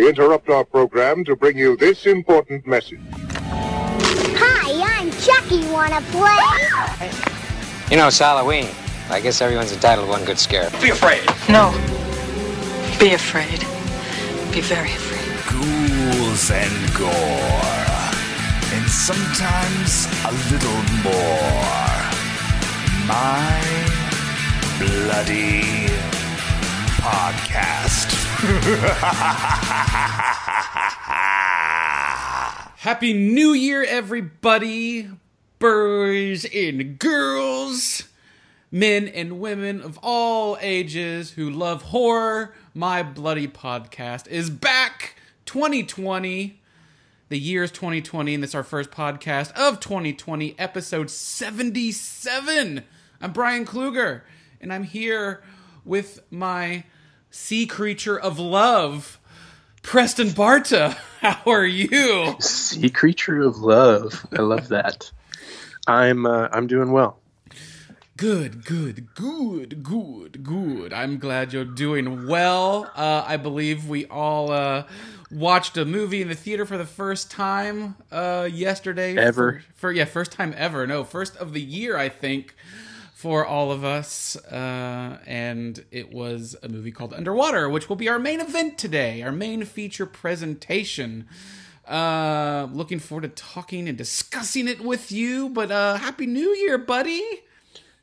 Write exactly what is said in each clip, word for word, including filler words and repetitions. we interrupt our program to bring you this important message. Hi, I'm Chucky. Wanna play? You know, it's Halloween. I guess everyone's entitled to one good scare. Be afraid. No. Be afraid. Be very afraid. Ghouls and gore. And sometimes a little more. My Bloody Podcast. Happy New Year, everybody. Boys and girls. Men and women of all ages who love horror. My Bloody Podcast is back. twenty twenty. The year is twenty twenty, and it's our first podcast of twenty twenty, episode seventy-seven. I'm Brian Kluger, and I'm here with my sea creature of love, Preston Barta. How are you? Sea creature of love. I love that. I'm uh, I'm doing well. Good, good, good, good, good. I'm glad you're doing well. Uh, I believe we all uh, watched a movie in the theater for the first time uh, yesterday. Ever. For, for, yeah, first time ever. No, first of the year, I think, for all of us. Uh, and it was a movie called Underwater, which will be our main event today, our main feature presentation. Uh, looking forward to talking and discussing it with you. But uh, Happy New Year, buddy.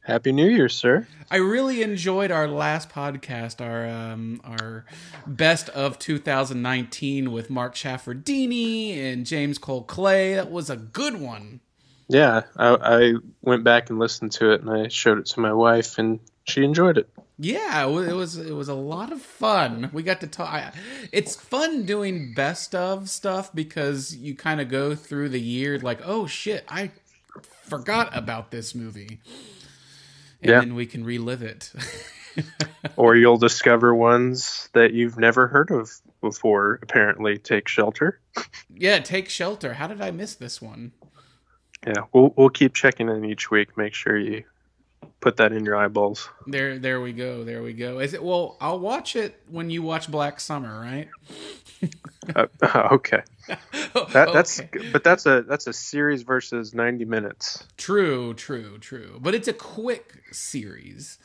Happy New Year, sir. I really enjoyed our last podcast, our um, our best of two thousand nineteen with Mark Chaffardini and James Cole Clay. That was a good one. Yeah, I, I went back and listened to it, and I showed it to my wife, and she enjoyed it. Yeah, it was it was a lot of fun. We got to talk. It's fun doing best of stuff because you kind of go through the year like, oh shit, I forgot about this movie. And yeah. Then we can relive it. Or you'll discover ones that you've never heard of before, apparently. Take Shelter. Yeah, Take Shelter. How did I miss this one? Yeah, we'll we'll keep checking in each week. Make sure you put that in your eyeballs. There there we go. There we go. Is it well, I'll watch it when you watch Black Summer, right? uh, okay. That, that's okay. But that's a that's a series versus ninety minutes. True, true, true. But it's a quick series.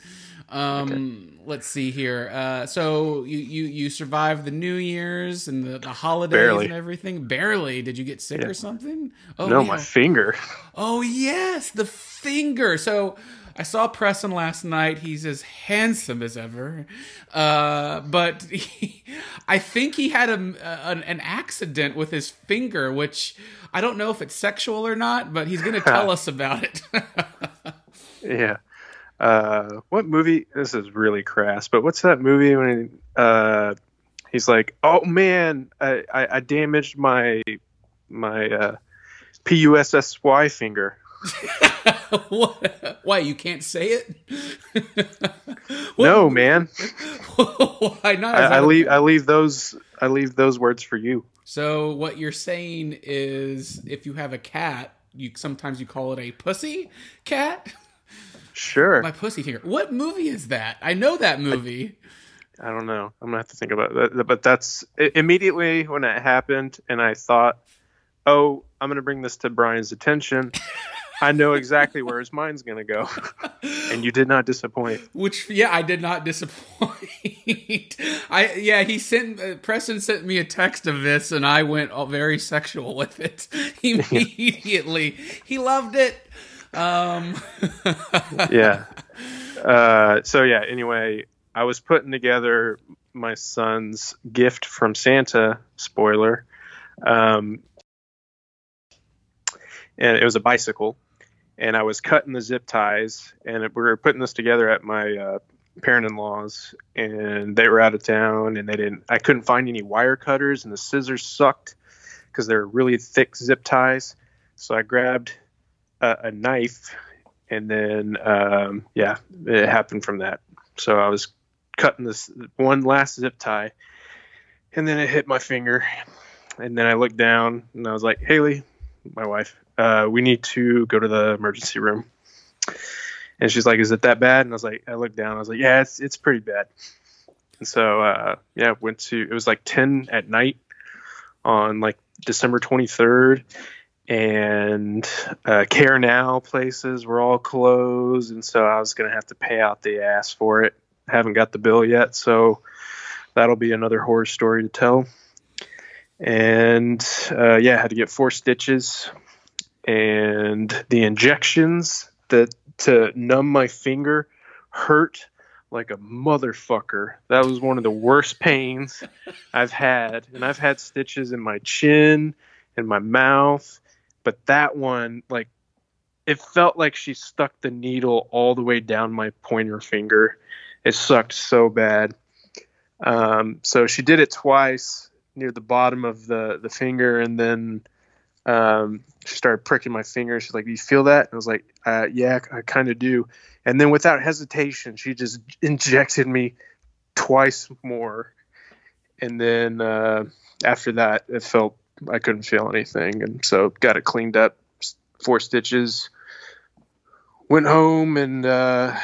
Um, okay. Let's see here. Uh, so you, you you survived the New Year's and the, the holidays Barely. and everything. Barely. Did you get sick yeah. or something? Oh, no, yeah. my finger. Oh yes, the finger. So I saw Preston last night. He's as handsome as ever, uh, but he, I think he had a, a, an accident with his finger, which I don't know if it's sexual or not, but he's going to tell us about it. Yeah. Uh, what movie? This is really crass, but what's that movie when uh, he's like, oh, man, I, I, I damaged my, my uh, P U S S Y finger. What? Why you can't say it? What, no, man. Why not? I, I leave. I leave those. I leave those words for you. So what you're saying is, if you have a cat, you sometimes you call it a pussy cat. Sure. My pussy finger. What movie is that? I know that movie. I, I don't know. I'm gonna have to think about that. But that's it, immediately when it happened, and I thought, oh, I'm gonna bring this to Brian's attention. I know exactly where his mind's going to go. And you did not disappoint. Which, yeah, I did not disappoint. I Yeah, he sent, uh, Preston sent me a text of this, and I went all very sexual with it immediately. He loved it. Um. Yeah. Uh, so, yeah, anyway, I was putting together my son's gift from Santa, spoiler, um, and it was a bicycle. And I was cutting the zip ties, and it, we were putting this together at my uh, parent-in-law's, and they were out of town, and they didn't. I couldn't find any wire cutters, and the scissors sucked because they're really thick zip ties. So I grabbed uh, a knife, and then um, yeah, it happened from that. So I was cutting this one last zip tie, and then it hit my finger, and then I looked down, and I was like, Haley, my wife, Uh, we need to go to the emergency room. And she's like, is it that bad? And I was like, I looked down. I was like, yeah, it's it's pretty bad. And so, uh, yeah, went to, it was like ten at night. on like December twenty-third, and uh, Care Now places were all closed, and so I was going to have to pay out the ass for it. I haven't got the bill yet, so that'll be another horror story to tell. And uh, yeah, I had to get four stitches and the injections that to numb my finger hurt like a motherfucker. That was one of the worst pains I've had. And I've had stitches in my chin and my mouth, but that one, like, it felt like she stuck the needle all the way down my pointer finger. It sucked so bad. Um, so she did it twice near the bottom of the, the finger. And then, um, she started pricking my finger. She's like, do you feel that? And I was like, uh, yeah, I kind of do. And then without hesitation, she just injected me twice more. And then, uh, after that, it felt, I couldn't feel anything. And so got it cleaned up, four stitches, went home, and, uh,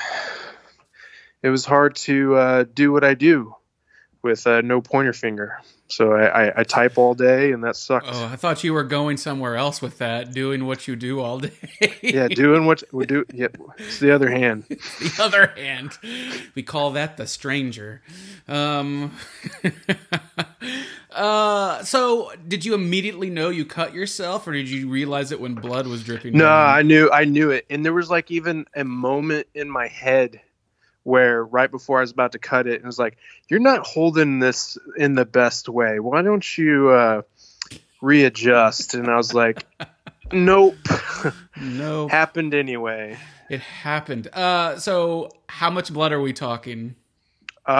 it was hard to, uh, do what I do with uh, no pointer finger. So I, I, I type all day, and that sucks. Oh, I thought you were going somewhere else with that, doing what you do all day. Yeah, doing what we do. Yep, it's the other hand. It's the other hand. We call that the stranger. Um, uh, so did you immediately know you cut yourself, or did you realize it when blood was dripping down? No, I knew, I knew it. And there was like even a moment in my head where right before I was about to cut it, and it was like, you're not holding this in the best way. Why don't you uh, readjust? And I was like, nope. Nope. Happened anyway. It happened. Uh, so how much blood are we talking? Uh,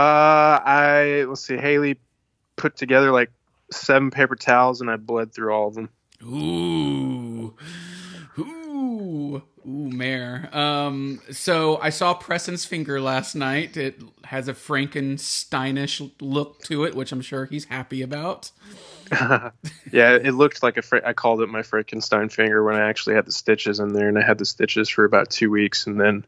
I let's see. Haley put together like seven paper towels, and I bled through all of them. Ooh. Ooh, ooh, mare. Um, so I saw Preston's finger last night. It has a Frankensteinish look to it, which I'm sure he's happy about. Yeah, it looked like a. Fra- I called it my Frankenstein finger when I actually had the stitches in there, and I had the stitches for about two weeks, and then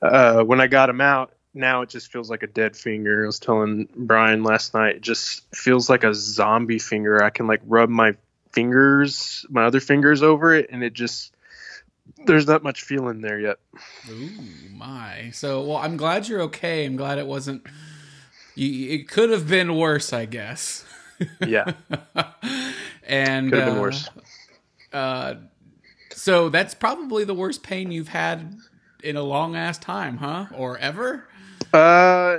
uh, when I got them out, now it just feels like a dead finger. I was telling Brian last night, it just feels like a zombie finger. I can like rub my fingers, my other fingers over it, and it just, there's not much feeling there yet. Ooh, my. So, well, I'm glad you're okay. I'm glad it wasn't, you, it could have been worse, I guess. Yeah. And, could have uh, been worse. Uh, so that's probably the worst pain you've had in a long ass time, huh? Or ever? Uh,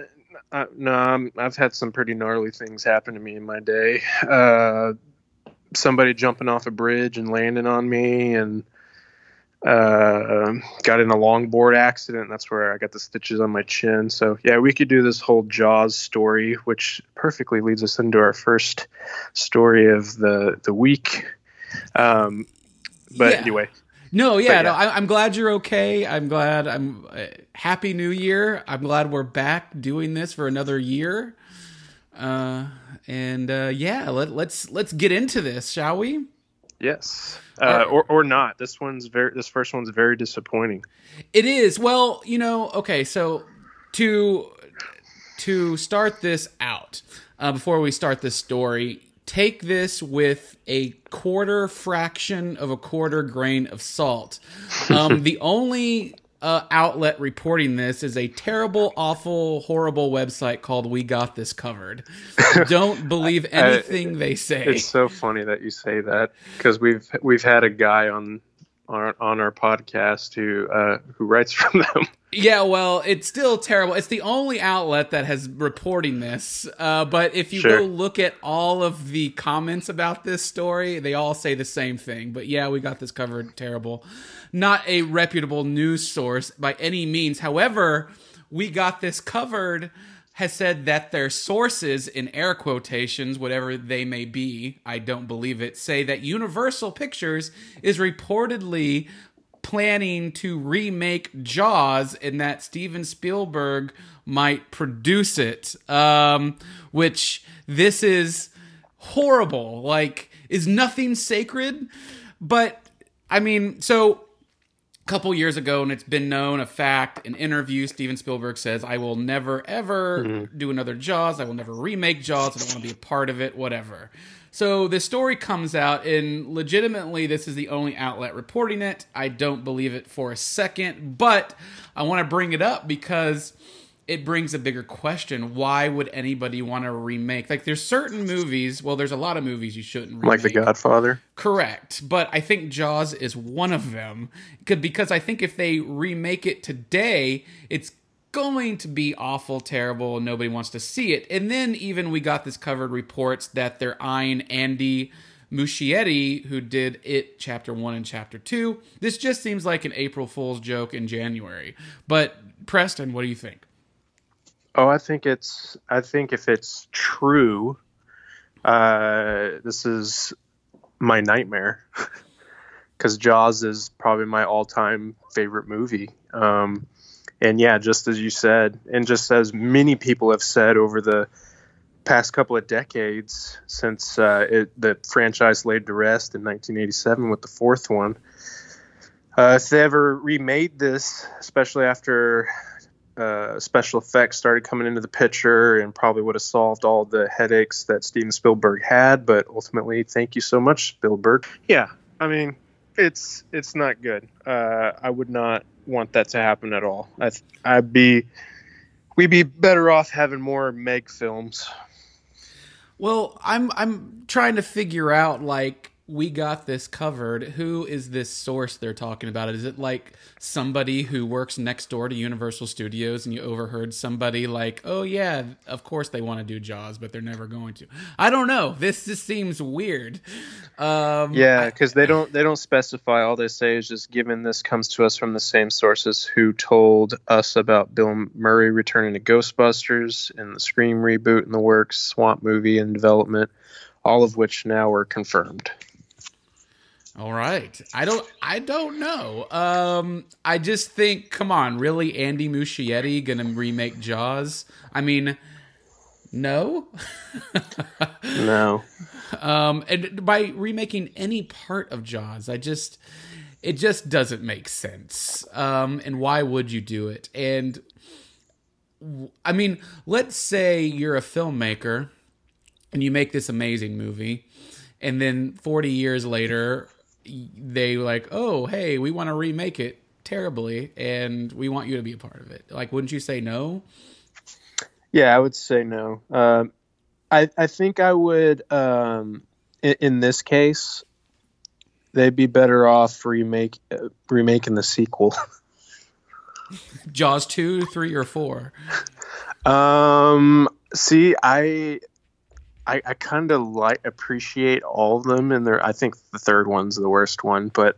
I, no, I'm, I've had some pretty gnarly things happen to me in my day. Uh, somebody jumping off a bridge and landing on me, and uh, got in a longboard accident. That's where I got the stitches on my chin. So yeah, we could do this whole Jaws story, which perfectly leads us into our first story of the, the week. Um, but yeah. anyway, no, yeah, yeah. No, I, I'm glad you're okay. I'm glad I'm uh, happy New Year. I'm glad we're back doing this for another year. Uh, and, uh, yeah, let, let's, let's get into this, shall we? Yes. Uh, or, or not. This one's very, this first one's very disappointing. It is. Well, you know, okay. So to, to start this out, uh, before we start this story, take this with a quarter fraction of a quarter grain of salt. Um, the only, Uh, outlet reporting this is a terrible, awful, horrible website called We Got This Covered. Don't believe anything I, it, they say. It's so funny that you say that, because we've we've had a guy on our, on our podcast who uh, who writes from them. Yeah, well, it's still terrible. It's the only outlet that has reporting this. Uh, but if you sure. go look at all of the comments about this story, they all say the same thing. But yeah, We Got This Covered. Terrible. Not a reputable news source by any means. However, We Got This Covered has said that their sources, in air quotations, whatever they may be, I don't believe it, say that Universal Pictures is reportedly planning to remake Jaws, and that Steven Spielberg might produce it. Um, which, this is horrible. Like, is nothing sacred? But, I mean, so A couple years ago, and it's been known, a fact, an interview, Steven Spielberg says, I will never, ever mm-hmm. do another Jaws. I will never remake Jaws. I don't want to be a part of it, whatever. So this story comes out, and legitimately, this is the only outlet reporting it. I don't believe it for a second, but I want to bring it up because it brings a bigger question. Why would anybody want to remake? Like, there's certain movies, well, there's a lot of movies you shouldn't remake. Like The Godfather? Correct. But I think Jaws is one of them. Because I think if they remake it today, it's going to be awful, terrible, and nobody wants to see it. And then even we got this covered reports that they're eyeing Andy Muschietti, who did It Chapter one and Chapter two. This just seems like an April Fool's joke in January. But Preston, what do you think? Oh, I think it's, I think if it's true, uh, this is my nightmare because Jaws is probably my all time favorite movie. Um, and yeah, just as you said, and just as many people have said over the past couple of decades since uh, it, the franchise laid to rest in nineteen eighty-seven with the fourth one, uh, if they ever remade this, especially after Uh, special effects started coming into the picture and probably would have solved all the headaches that Steven Spielberg had. But ultimately, thank you so much, Spielberg. Yeah, I mean, it's it's not good. Uh, I would not want that to happen at all. I th- I'd be we'd be better off having more Meg films. Well, I'm I'm trying to figure out, like, we got this covered. Who is this source they're talking about? Is it like somebody who works next door to Universal Studios and you overheard somebody like, oh yeah, of course they want to do Jaws, but they're never going to. I don't know. This just seems weird. Um, yeah, because they don't they don't specify. All they say is just, given this comes to us from the same sources who told us about Bill Murray returning to Ghostbusters and the Scream reboot in the works, Swamp Movie in development, all of which now are confirmed. All right. I don't I don't know. Um, I just think, come on, really? Andy Muschietti going to remake Jaws? I mean, no? No. Um, and by remaking any part of Jaws, I just, it just doesn't make sense. Um, and why would you do it? And, I mean, let's say you're a filmmaker and you make this amazing movie, and then forty years later, they like, oh, hey, we want to remake it terribly, and we want you to be a part of it. Like, wouldn't you say no? Yeah, I would say no. Um, I I think I would, um, in, in this case, they'd be better off remake uh, remaking the sequel. Jaws two, three, or four? Um, see, I... I, I kind of like appreciate all of them, and I think the third one's the worst one. But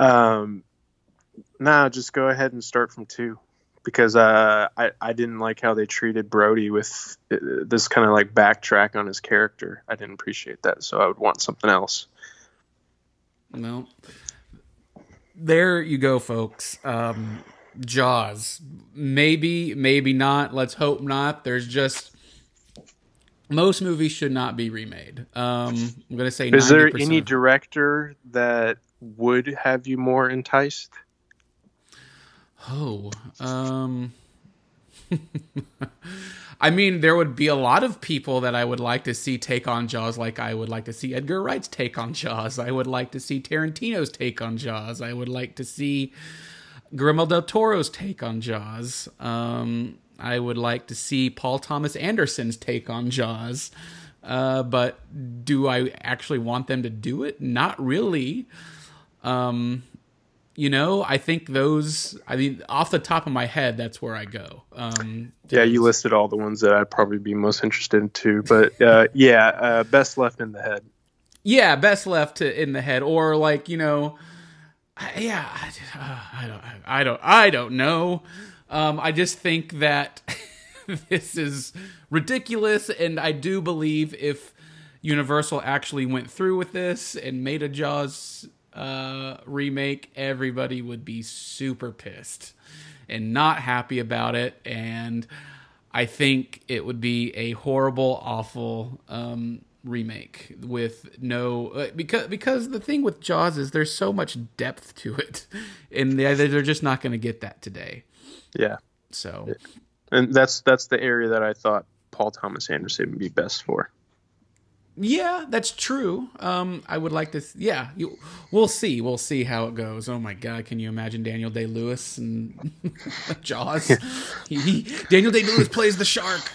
um, nah, just go ahead and start from two, because uh, I I didn't like how they treated Brody with this kind of like backtrack on his character. I didn't appreciate that, so I would want something else. Well, there you go, folks. Um, Jaws, maybe, maybe not. Let's hope not. There's just, most movies should not be remade. Um, I'm going to say ninety percent. Is there any director that would have you more enticed? Oh. Um, I mean, there would be a lot of people that I would like to see take on Jaws, like I would like to see Edgar Wright's take on Jaws. I would like to see Tarantino's take on Jaws. I would like to see Guillermo del Toro's take on Jaws. Um I would like to see Paul Thomas Anderson's take on Jaws, uh, but do I actually want them to do it? Not really. Um, you know, I think those, I mean, off the top of my head, that's where I go. Um, yeah, you listed all the ones that I'd probably be most interested in too, but uh, yeah, uh, best left in the head. Yeah, best left to, in the head, or like, you know, yeah, I don't, I don't, I don't know. Um, I just think that this is ridiculous, and I do believe if Universal actually went through with this and made a Jaws uh, remake, everybody would be super pissed and not happy about it, and I think it would be a horrible, awful um, remake with no uh, because because the thing with Jaws is there's so much depth to it, and they, they're just not going to get that today. Yeah. So, and that's that's the area that I thought Paul Thomas Anderson would be best for. Yeah, that's true. Um, I would like to. Yeah, you, we'll see. We'll see how it goes. Oh my God, can you imagine Daniel Day-Lewis and Jaws? He, he, Daniel Day-Lewis plays the shark.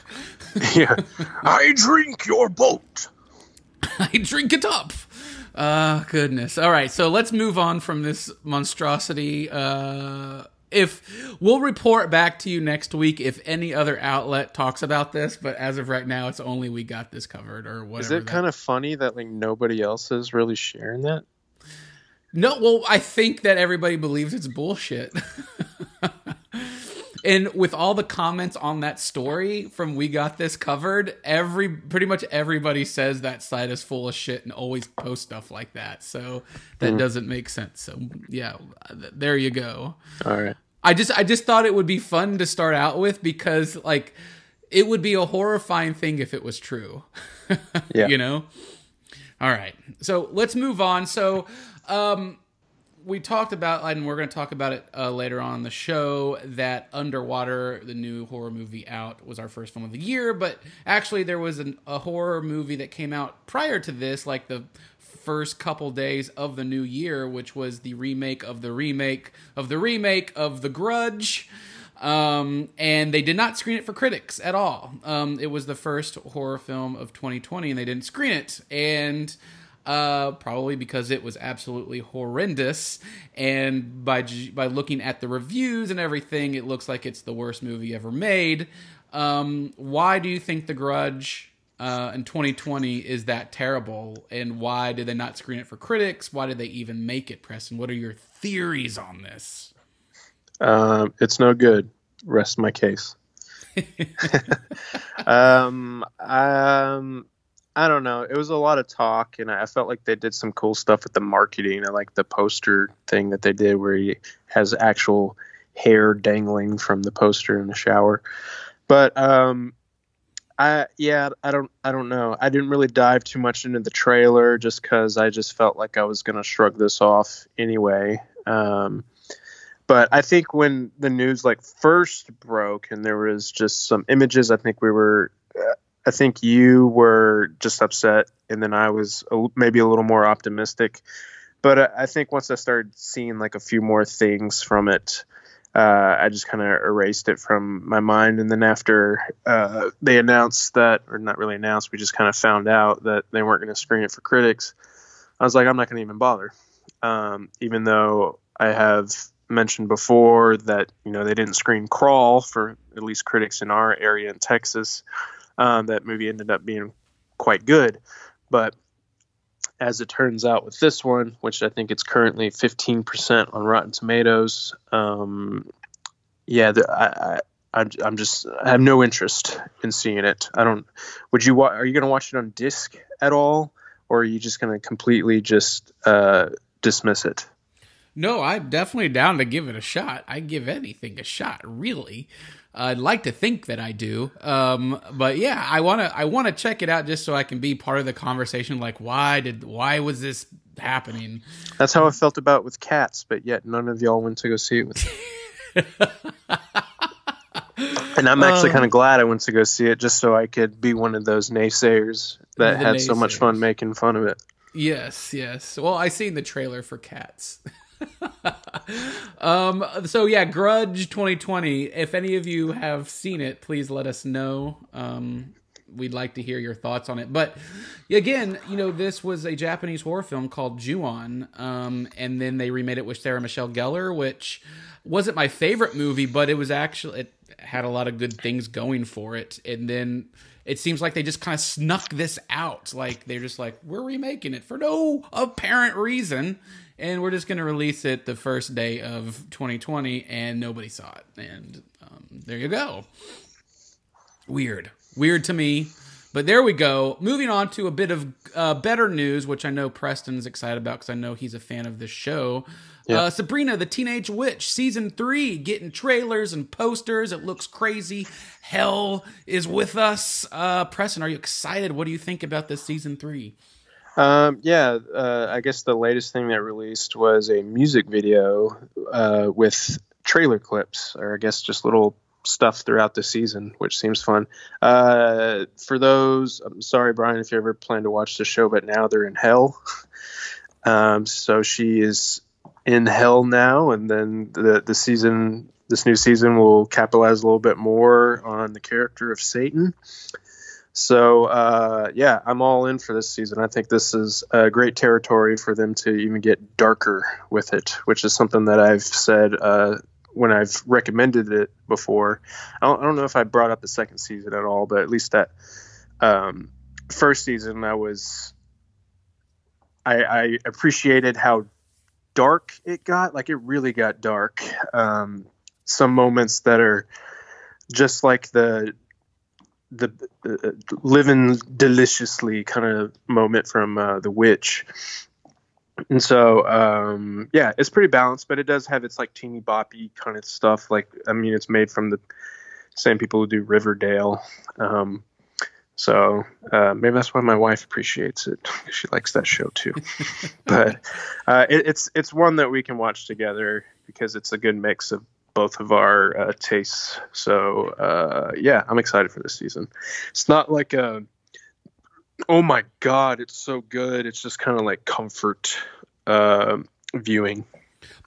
Yeah, I drink your boat. I drink it up. Uh, goodness. All right, so let's move on from this monstrosity. Uh, if we'll report back to you next week if any other outlet talks about this, but as of right now, it's only we got this covered or whatever. Is it kind of funny that like nobody else is really sharing that? No, well, I think that everybody believes it's bullshit. And with all the comments on that story from We Got This Covered, every pretty much everybody says that site is full of shit and always posts stuff like that. So that mm. doesn't make sense. So yeah, there you go. All right. I just I just thought it would be fun to start out with because like it would be a horrifying thing if it was true. Yeah. You know? All right. So let's move on. So um we talked about, and we're going to talk about it uh, later on in the show, that Underwater, the new horror movie out, was our first film of the year. But actually, there was an, a horror movie that came out prior to this, like the first couple days of the new year, which was the remake of the remake of the remake of The Grudge. Um, and they did not screen it for critics at all. Um, it was the first horror film of twenty twenty, and they didn't screen it. And... Uh, probably because it was absolutely horrendous, and by by looking at the reviews and everything, it looks like it's the worst movie ever made. Um, why do you think The Grudge uh, in twenty twenty is that terrible, and why did they not screen it for critics? Why did they even make it, Preston? What are your theories on this? Um, it's no good. Rest my case. um, um. I don't know. It was a lot of talk, and I felt like they did some cool stuff with the marketing. I like the poster thing that they did where he has actual hair dangling from the poster in the shower. But um, I yeah, I don't I don't know. I didn't really dive too much into the trailer just because I just felt like I was going to shrug this off anyway. Um, but I think when the news like first broke and there was just some images, I think we were uh, – I think you were just upset, and then I was maybe a little more optimistic. But I think once I started seeing like a few more things from it, uh, I just kind of erased it from my mind. And then after uh, they announced that, or not really announced, we just kind of found out that they weren't going to screen it for critics. I was like, I'm not going to even bother, um, even though I have mentioned before that, you know, they didn't screen Crawl for at least critics in our area in Texas. Um, that movie ended up being quite good, but as it turns out with this one, which I think it's currently fifteen percent on Rotten Tomatoes, um, yeah, the, I, I, I'm just I have no interest in seeing it. I don't. Would you? Wa- are you going to watch it on disc at all, or are you just going to completely just uh, dismiss it? No, I'm definitely down to give it a shot. I give anything a shot, really. I'd like to think that I do, um, but yeah, I want to. I want to check it out just so I can be part of the conversation. Like, why did? Why was this happening? That's how I felt about with Cats, but yet none of y'all went to go see it with me. And I'm actually um, kind of glad I went to go see it just so I could be one of those naysayers that had naysayers. So much fun making fun of it. Yes, yes. Well, I seen the trailer for Cats. um so yeah Grudge twenty twenty, if any of you have seen it, please let us know. Um we'd like to hear your thoughts on it. But again, you know, this was a Japanese horror film called Juon, um and then they remade it with Sarah Michelle Gellar, which wasn't my favorite movie, but it was actually it had a lot of good things going for it. And then it seems like they just kind of snuck this out. Like they're just like, we're remaking it for no apparent reason, and we're just going to release it the first day of twenty twenty, and nobody saw it. And um, there you go. Weird. Weird to me. But there we go. Moving on to a bit of uh, better news, which I know Preston's excited about because I know he's a fan of this show. Yep. Uh, Sabrina, the Teenage Witch, season three, getting trailers and posters. It looks crazy. Hell is with us. Uh, Preston, are you excited? What do you think about this season three? Um, yeah, uh, I guess the latest thing that released was a music video uh, with trailer clips, or I guess just little stuff throughout the season, which seems fun. Uh, for those, I'm sorry, Brian, if you ever plan to watch the show, but now they're in hell. um, so she is in hell now, and then the the season, this new season, will capitalize a little bit more on the character of Satan. So, uh, yeah, I'm all in for this season. I think this is a great territory for them to even get darker with it, which is something that I've said uh, when I've recommended it before. I don't, I don't know if I brought up the second season at all, but at least that um, first season, I was I, I appreciated how dark it got. Like, it really got dark. Um, some moments that are just like the the uh, living deliciously kind of moment from uh, The Witch. And so, um, yeah, it's pretty balanced, but it does have its like teeny boppy kind of stuff. Like, I mean, it's made from the same people who do Riverdale. Um, so uh, maybe that's why my wife appreciates it. She likes that show too. But uh, it, it's, it's one that we can watch together because it's a good mix of both of our uh, tastes. So uh, yeah, I'm excited for this season. It's not like a, oh my God, it's so good. It's just kind of like comfort uh, viewing.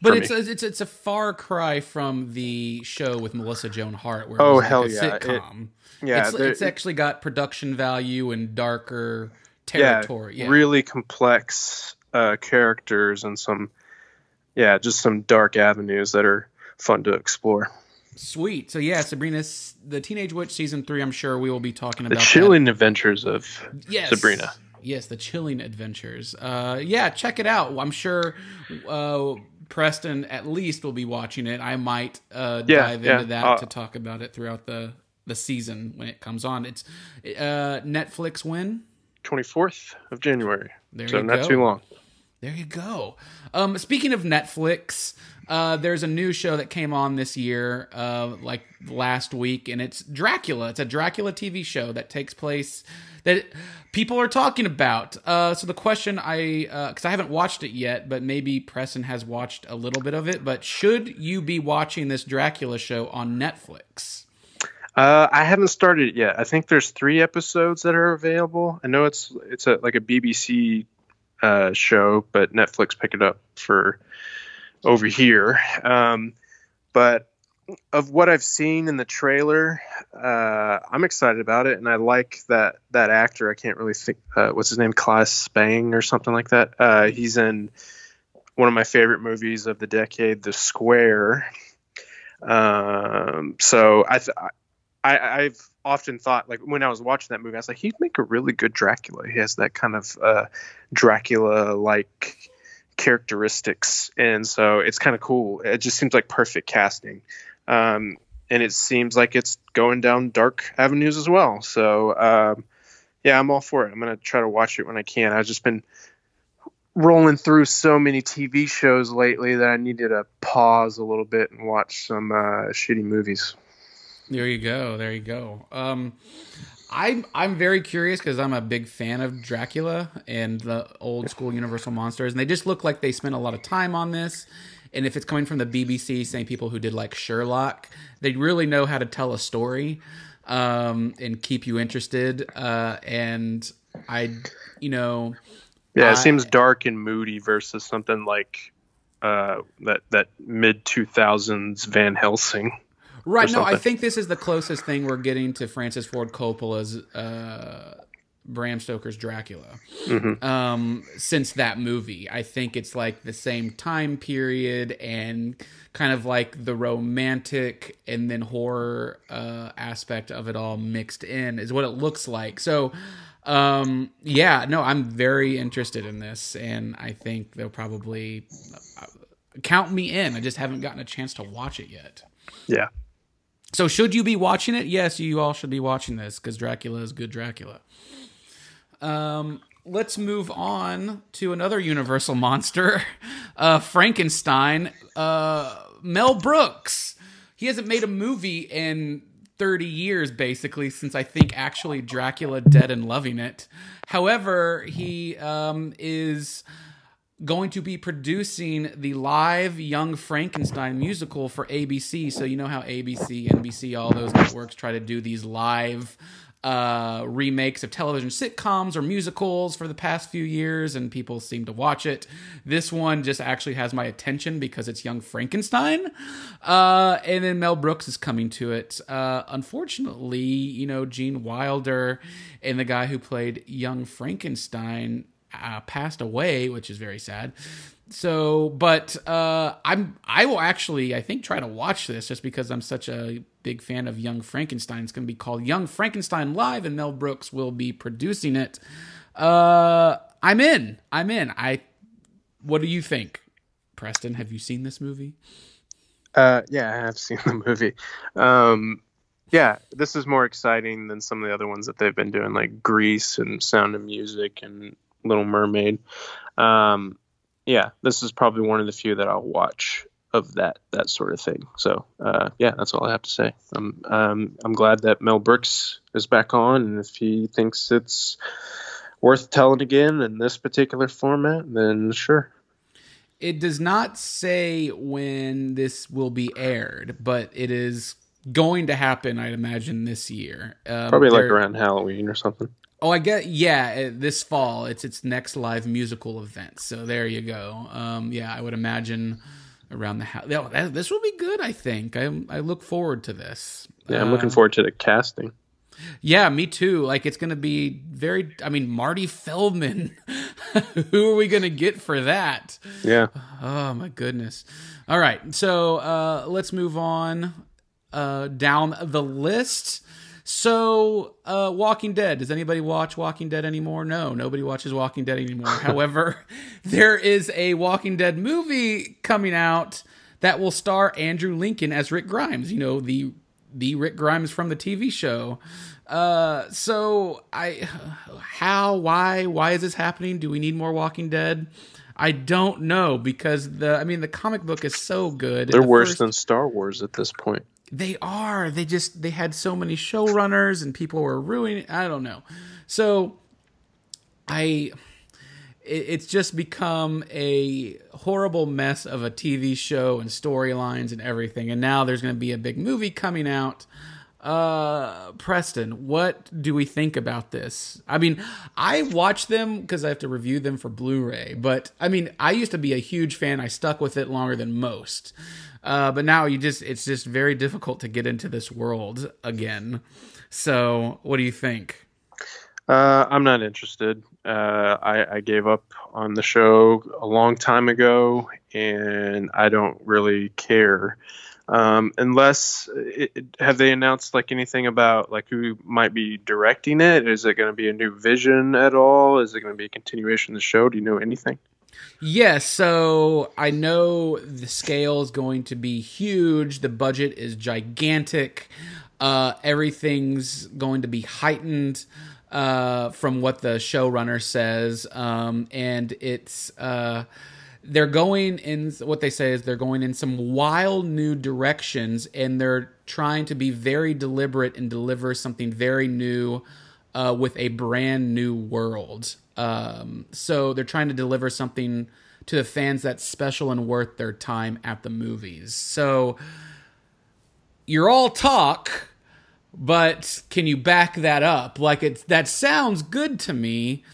But it's a, it's it's a far cry from the show with Melissa Joan Hart, where oh, it was hell like a yeah. sitcom. It, yeah, it's, it's actually got production value and darker territory. Yeah, yeah. Really complex uh, characters and some, yeah, just some dark avenues that are fun to explore. Sweet. So yeah, Sabrina, the Teenage Witch season three. I'm sure we will be talking about the chilling that. adventures of yes. Sabrina. Yes, the chilling adventures. Uh, yeah, check it out. I'm sure uh, Preston at least will be watching it. I might uh, yeah, dive yeah. into that uh, to talk about it throughout the the season when it comes on. It's uh, Netflix when twenty-fourth of January. There so you not go. too long. There you go. Um, speaking of Netflix, uh, there's a new show that came on this year, uh, like last week, and it's Dracula. It's a Dracula T V show that takes place that people are talking about. Uh, so the question I, uh, because I haven't watched it yet, but maybe Preston has watched a little bit of it. But should you be watching this Dracula show on Netflix? Uh, I haven't started it yet. I think there's three episodes that are available. I know it's it's a, like a B B C Uh, show, but Netflix pick it up for over here. Um, but of what I've seen in the trailer, uh, I'm excited about it, and I like that that actor. I can't really think uh, what's his name, Klaus Spang or something like that. Uh, he's in one of my favorite movies of the decade, The Square. Um, so I, th- I I've often thought, like when I was watching that movie, I was like, he'd make a really good Dracula. He has that kind of uh, Dracula-like characteristics, and so it's kind of cool. It just seems like perfect casting, um, and it seems like it's going down dark avenues as well. So, um, yeah, I'm all for it. I'm gonna try to watch it when I can. I've just been rolling through so many T V shows lately that I needed to pause a little bit and watch some uh, shitty movies. There you go. There you go. Um, I'm I'm very curious because I'm a big fan of Dracula and the old school Universal monsters, and they just look like they spent a lot of time on this. And if it's coming from the B B C, same people who did like Sherlock, they really know how to tell a story um, and keep you interested. Uh, and I, you know, yeah, it I, seems dark and moody versus something like uh, that that mid two thousands Van Helsing. Right, no, I think this is the closest thing we're getting to Francis Ford Coppola's uh, Bram Stoker's Dracula mm-hmm. um, since that movie. I think it's like the same time period and kind of like the romantic and then horror uh, aspect of it all mixed in is what it looks like. So, um, yeah, no, I'm very interested in this, and I think they'll probably uh, count me in. I just haven't gotten a chance to watch it yet. Yeah. So should you be watching it? Yes, you all should be watching this because Dracula is good Dracula. Um, let's move on to another Universal monster, uh, Frankenstein, uh, Mel Brooks. He hasn't made a movie in thirty years, basically, since I think actually Dracula Dead and Loving It. However, he um, is going to be producing the live Young Frankenstein musical for A B C. So you know how A B C, N B C, all those networks try to do these live uh, remakes of television sitcoms or musicals for the past few years, and people seem to watch it. This one just actually has my attention because it's Young Frankenstein. Uh, and then Mel Brooks is coming to it. Uh, unfortunately, you know, Gene Wilder and the guy who played Young Frankenstein Uh, passed away, which is very sad. So, but uh, I'm I will actually I think try to watch this just because I'm such a big fan of Young Frankenstein. It's going to be called Young Frankenstein Live, and Mel Brooks will be producing it. Uh, I'm in. I'm in. I. What do you think, Preston? Have you seen this movie? Uh, yeah, I have seen the movie. Um, yeah, this is more exciting than some of the other ones that they've been doing, like Grease and Sound of Music and Little Mermaid. Um, yeah, this is probably one of the few that I'll watch of that that sort of thing. So uh, yeah, that's all I have to say. I'm um, I'm glad that Mel Brooks is back on, and if he thinks it's worth telling again in this particular format, then sure. It does not say when this will be aired, but it is going to happen, I'd imagine, this year. Um, probably like around Halloween or something. Oh, I get, yeah, this fall. It's its next live musical event. So there you go. Um, yeah, I would imagine around the house. Oh, that, this will be good, I think. I I look forward to this. Yeah, I'm uh, looking forward to the casting. Yeah, me too. Like, it's going to be very, I mean, Marty Feldman. Who are we going to get for that? Yeah. Oh, my goodness. All right. So uh, let's move on uh, down the list. So, uh, Walking Dead. Does anybody watch Walking Dead anymore? No, nobody watches Walking Dead anymore. However, there is a Walking Dead movie coming out that will star Andrew Lincoln as Rick Grimes. You know, the the Rick Grimes from the T V show. Uh, so, I, how, why, why is this happening? Do we need more Walking Dead? I don't know, because the, I mean, the comic book is so good. They're the worse first... than Star Wars at this point. They are. They just, they had so many showrunners and people were ruining it. I don't know. So I, it, it's just become a horrible mess of a T V show and storylines and everything. And now there's going to be a big movie coming out. Uh, Preston, what do we think about this? I mean, I watch them because I have to review them for Blu-ray, but I mean, I used to be a huge fan. I stuck with it longer than most. Uh, but now you just, it's just very difficult to get into this world again. So what do you think? Uh, I'm not interested. Uh, I, I gave up on the show a long time ago, and I don't really care. Um, unless it, it, have they announced like anything about like who might be directing it? Is it going to be a new vision at all? Is it going to be a continuation of the show? Do you know anything? Yes. Yeah, so I know the scale is going to be huge. The budget is gigantic. Uh, everything's going to be heightened, uh, from what the showrunner says. Um, and it's, uh, They're going in, what they say is they're going in some wild new directions, and they're trying to be very deliberate and deliver something very new uh, with a brand new world. Um, so they're trying to deliver something to the fans that's special and worth their time at the movies. So you're all talk, but can you back that up? Like, it's, that sounds good to me.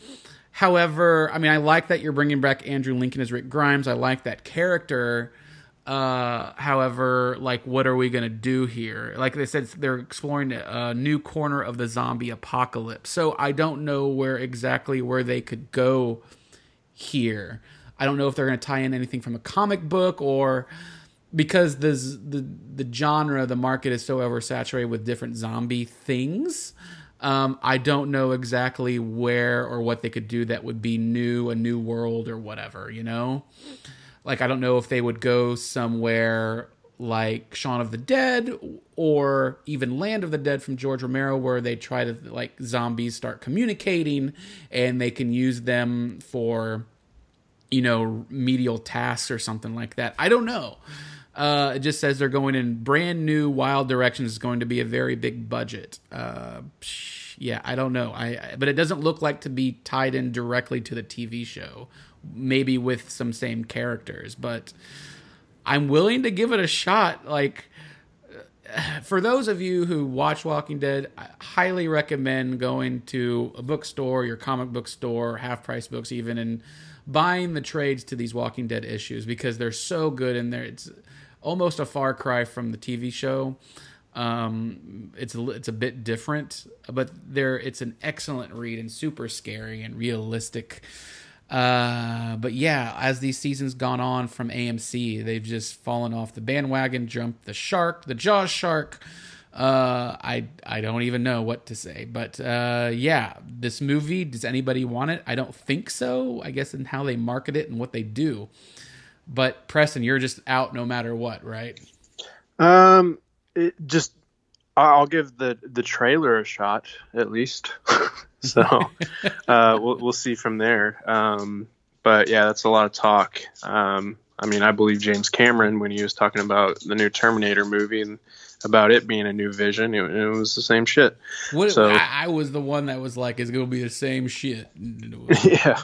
However, I mean, I like that you're bringing back Andrew Lincoln as Rick Grimes. I like that character. Uh, however, like, what are we going to do here? Like they said, they're exploring a new corner of the zombie apocalypse. So I don't know where exactly where they could go here. I don't know if they're going to tie in anything from a comic book, or because the, the, the genre, the market is so oversaturated with different zombie things. Um, I don't know exactly where or what they could do that would be new, a new world or whatever, you know? Like, I don't know if they would go somewhere like Shaun of the Dead or even Land of the Dead from George Romero, where they try to, like, zombies start communicating and they can use them for, you know, medial tasks or something like that. I don't know. Uh, it just says they're going in brand new wild directions. It's going to be a very big budget. Uh, yeah, I don't know. I, I but it doesn't look like to be tied in directly to the T V show, maybe with some same characters, but I'm willing to give it a shot. Like, for those of you who watch Walking Dead, I highly recommend going to a bookstore, your comic book store, Half Price Books even, and buying the trades to these Walking Dead issues because they're so good in there. It's almost a far cry from the T V show. Um, it's a, it's a bit different, but there it's an excellent read and super scary and realistic. Uh, but yeah, as these seasons gone on from A M C, they've just fallen off the bandwagon, jumped the shark, the Jaws shark. Uh, I, I don't even know what to say, but, uh, yeah, this movie, does anybody want it? I don't think so, I guess in how they market it and what they do, but Preston, you're just out no matter what, right? Um, it just, I'll give the, the trailer a shot at least. So, uh, we'll, we'll see from there. Um, but yeah, that's a lot of talk. Um, I mean, I believe James Cameron, when he was talking about the new Terminator movie and about it being a new vision, it, it was the same shit. What, so, I, I was the one that was like, it's going to be the same shit. Yeah.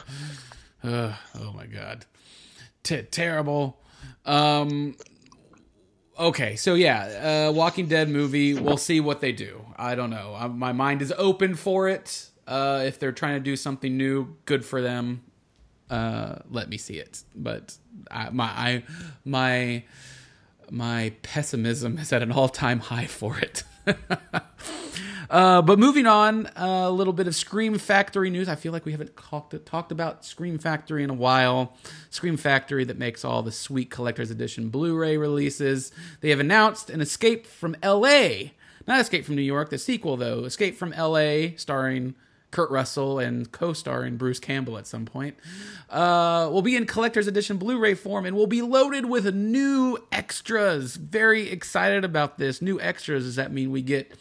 Uh, oh my God. T- terrible. Um, Okay, so yeah, uh, Walking Dead movie, we'll see what they do. I don't know. I, my mind is open for it. Uh, if they're trying to do something new, good for them. Uh, let me see it. But I, my I, my my pessimism is at an all-time high for it. uh, but moving on, a little bit of Scream Factory news. I feel like we haven't talked, talked about Scream Factory in a while. Scream Factory that makes all the sweet collector's edition Blu-ray releases. They have announced an Escape from L A. Not Escape from New York, the sequel, though. Escape from L A, starring Kurt Russell and co-starring Bruce Campbell at some point, uh, will be in collector's edition Blu-ray form and will be loaded with new extras. Very excited about this. New extras, does that mean we get...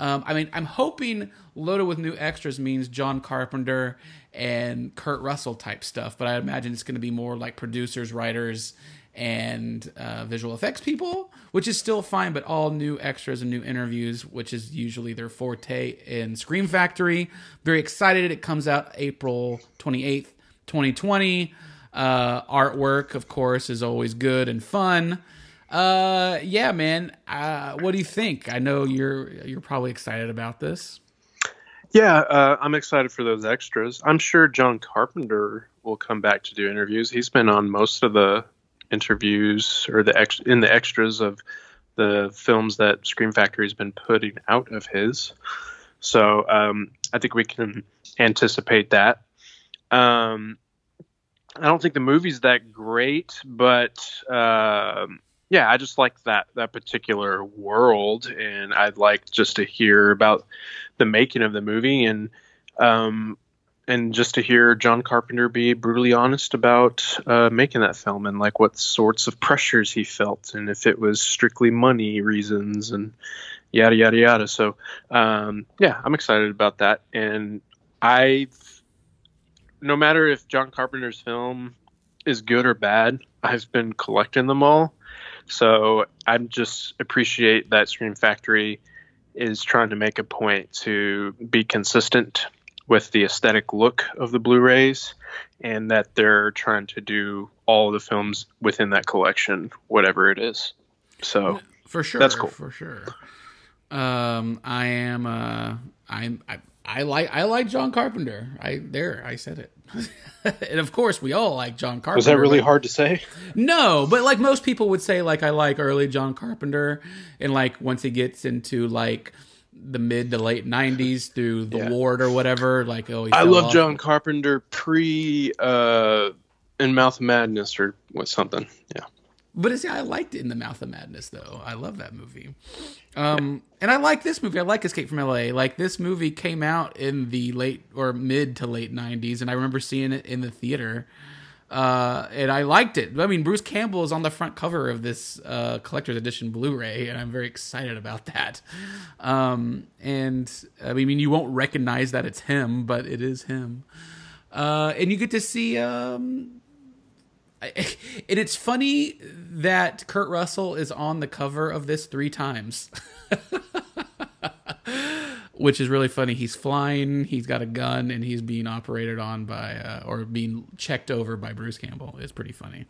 Um, I mean, I'm hoping loaded with new extras means John Carpenter and Kurt Russell type stuff, but I imagine it's going to be more like producers, writers, and uh, visual effects people, which is still fine, but all new extras and new interviews, which is usually their forte in Scream Factory. Very excited. It comes out April twenty-eighth, twenty twenty. Uh, artwork, of course, is always good and fun. Uh, yeah, man. Uh, what do you think? I know you're you're probably excited about this. Yeah, uh, I'm excited for those extras. I'm sure John Carpenter will come back to do interviews. He's been on most of the interviews or the ex- in the extras of the films that Scream Factory has been putting out of his. So um, I think we can anticipate that. Um, I don't think the movie's that great, but uh, yeah, I just like that that particular world, and I'd like just to hear about the making of the movie and um, and just to hear John Carpenter be brutally honest about uh, making that film and like what sorts of pressures he felt and if it was strictly money reasons and yada, yada, yada. So, um, yeah, I'm excited about that. And I, no matter if John Carpenter's film is good or bad, I've been collecting them all. So I just appreciate that Scream Factory is trying to make a point to be consistent with the aesthetic look of the Blu-rays, and that they're trying to do all the films within that collection, whatever it is. So for sure, that's cool. For sure. Um, I am. Uh, I'm. I, I like. I like John Carpenter. I there. I said it. And of course, we all like John Carpenter. Was that really hard to say? No, but like most people would say, like I like early John Carpenter, and like once he gets into like the mid to late nineties through The yeah. Ward or whatever, like oh, he I love off. John Carpenter pre uh, in Mouth of Madness or what something, yeah. But see, I liked it in the Mouth of Madness though. I love that movie, um, and I like this movie. I like Escape from L A. Like this movie came out in the late or mid to late nineties, and I remember seeing it in the theater. Uh, and I liked it. I mean, Bruce Campbell is on the front cover of this uh, collector's edition Blu-ray, and I'm very excited about that. Um, and I mean, you won't recognize that it's him, but it is him. Uh, and you get to see, um, I, and it's funny that Kurt Russell is on the cover of this three times, which is really funny. He's flying, he's got a gun, and he's being operated on by, uh, or being checked over by Bruce Campbell. It's pretty funny.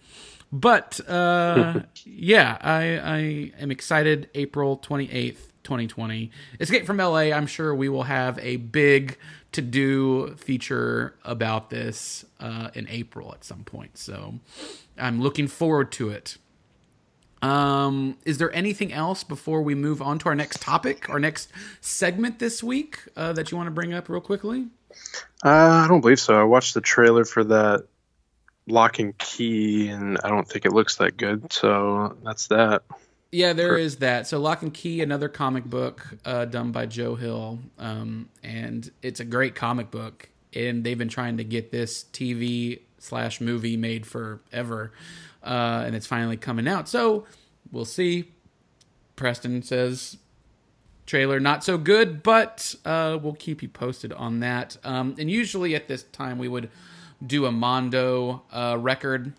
But, uh, yeah, I, I am excited. April twenty-eighth, twenty twenty. Escape from L A, I'm sure we will have a big to-do feature about this uh, in April at some point. So I'm looking forward to it. Um, is there anything else before we move on to our next topic, our next segment this week, uh, that you want to bring up real quickly? Uh, I don't believe so. I watched the trailer for that Lock and Key, and I don't think it looks that good. So that's that. Yeah, there for- is that. So Lock and Key, another comic book, uh, done by Joe Hill. Um, and it's a great comic book, and they've been trying to get this T V slash movie made forever. Uh, and it's finally coming out. So we'll see. Preston says trailer not so good, but uh, we'll keep you posted on that. Um, and usually at this time we would do a Mondo uh, record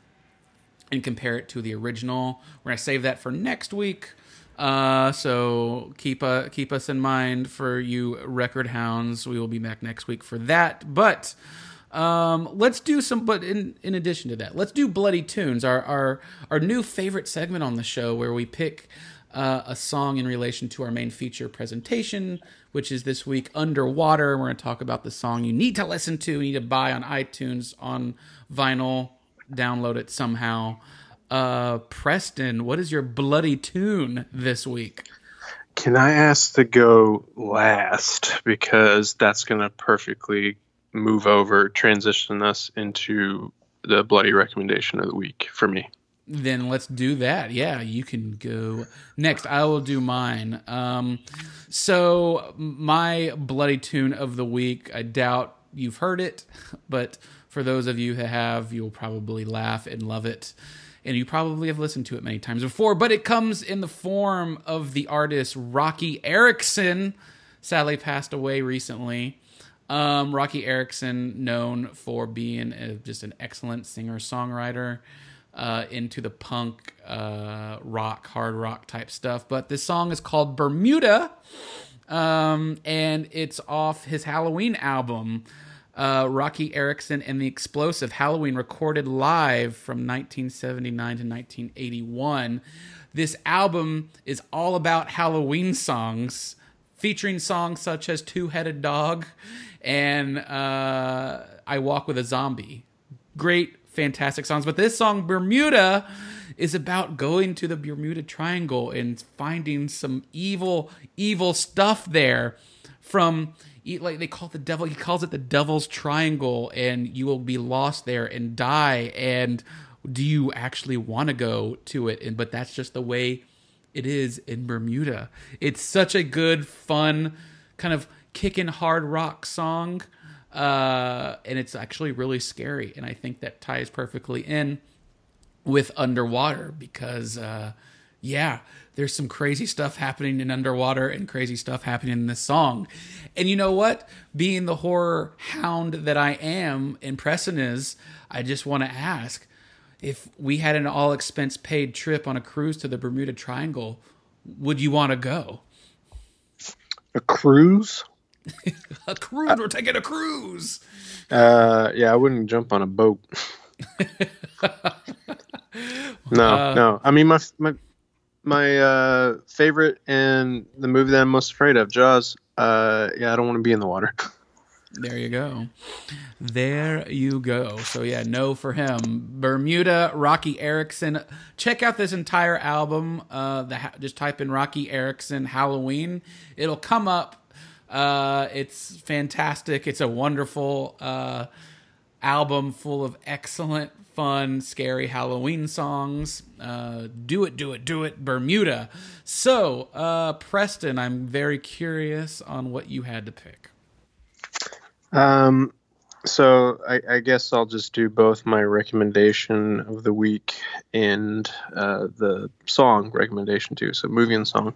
and compare it to the original. We're going to save that for next week. Uh, so keep uh, keep us in mind for you record hounds. We will be back next week for that. But... Um, let's do some, but in, in addition to that, let's do Bloody Tunes, our, our, our new favorite segment on the show, where we pick, uh, a song in relation to our main feature presentation, which is this week Underwater. We're going to talk about the song you need to listen to, you need to buy on iTunes, on vinyl, download it somehow. Uh, Preston, what is your Bloody Tune this week? Can I ask to go last, because that's going to perfectly move over, transition us into the bloody recommendation of the week for me. Then let's do that. Yeah, you can go next. I will do mine. Um, so my bloody tune of the week, I doubt you've heard it, but for those of you who have, you'll probably laugh and love it. And you probably have listened to it many times before, but it comes in the form of the artist Rocky Erickson. Sadly passed away recently. Um, Rocky Erickson, known for being a, just an excellent singer-songwriter, uh, into the punk, uh, rock, hard rock type stuff. But this song is called Bermuda, um, and it's off his Halloween album, uh, Rocky Erickson and the Explosive Halloween, recorded live from nineteen seventy-nine to nineteen eighty-one. This album is all about Halloween songs, featuring songs such as Two-Headed Dog and uh, I Walk with a Zombie. Great, fantastic songs. But this song, Bermuda, is about going to the Bermuda Triangle and finding some evil, evil stuff there. From, like, they call it the devil, he calls it the Devil's Triangle, and you will be lost there and die. And do you actually want to go to it? And but that's just the way it is in Bermuda. It's such a good, fun, kind of kickin' hard rock song, uh, and it's actually really scary. And I think that ties perfectly in with Underwater because, uh, yeah, there's some crazy stuff happening in Underwater and crazy stuff happening in this song. And you know what? Being the horror hound that I am, and Preston is, I just want to ask, if we had an all-expense-paid trip on a cruise to the Bermuda Triangle, would you want to go? A cruise? a cruise? I, We're taking a cruise! Uh, yeah, I wouldn't jump on a boat. no, uh, no. I mean, my my, my uh, favorite and the movie that I'm most afraid of, Jaws, uh, yeah, I don't want to be in the water. There you go. There you go. So yeah, no for him. Bermuda, Rocky Erickson. Check out this entire album. Uh, the ha- just type in Rocky Erickson Halloween. It'll come up. Uh, it's fantastic. It's a wonderful uh, album full of excellent, fun, scary Halloween songs. Uh, do it, do it, do it, Bermuda. So, uh, Preston, I'm very curious on what you had to pick. Um, So I, I guess I'll just do both my recommendation of the week and uh, the song recommendation too. So movie and song.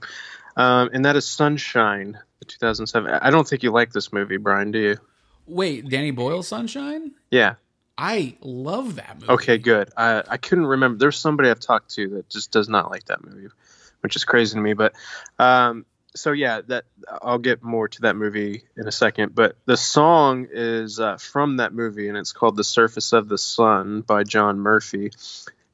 Um, and that is Sunshine, the two thousand seven. I don't think you like this movie, Brian, do you? Wait, Danny Boyle Sunshine? Yeah. I love that movie. Okay, good. I, I couldn't remember. There's somebody I've talked to that just does not like that movie, which is crazy to me. But um, so, yeah, that I'll get more to that movie in a second. But the song is uh, from that movie, and it's called The Surface of the Sun by John Murphy.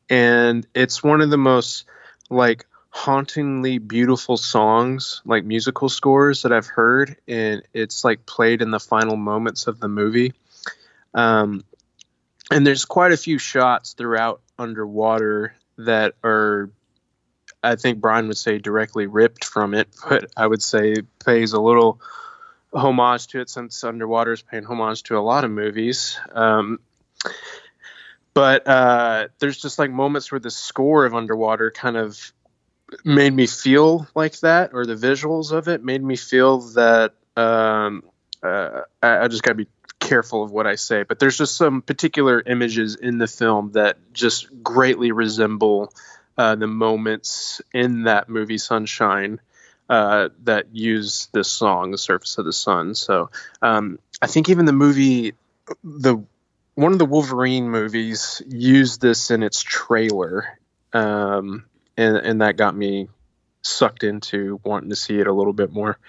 And it's one of the most, like, hauntingly beautiful songs, like musical scores that I've heard. And it's, like, played in the final moments of the movie. Um And there's quite a few shots throughout underwater that are, I think Brian would say, directly ripped from it. But I would say it pays a little homage to it, since underwater is paying homage to a lot of movies. Um, but uh, there's just like moments where the score of underwater kind of made me feel like that, or the visuals of it made me feel that um, uh, I, I just got to be careful of what I say, but there's just some particular images in the film that just greatly resemble uh, the moments in that movie Sunshine uh, that use this song, The Surface of the Sun. So um, I think even the movie, the one of the Wolverine movies used this in its trailer, um, and, and that got me sucked into wanting to see it a little bit more.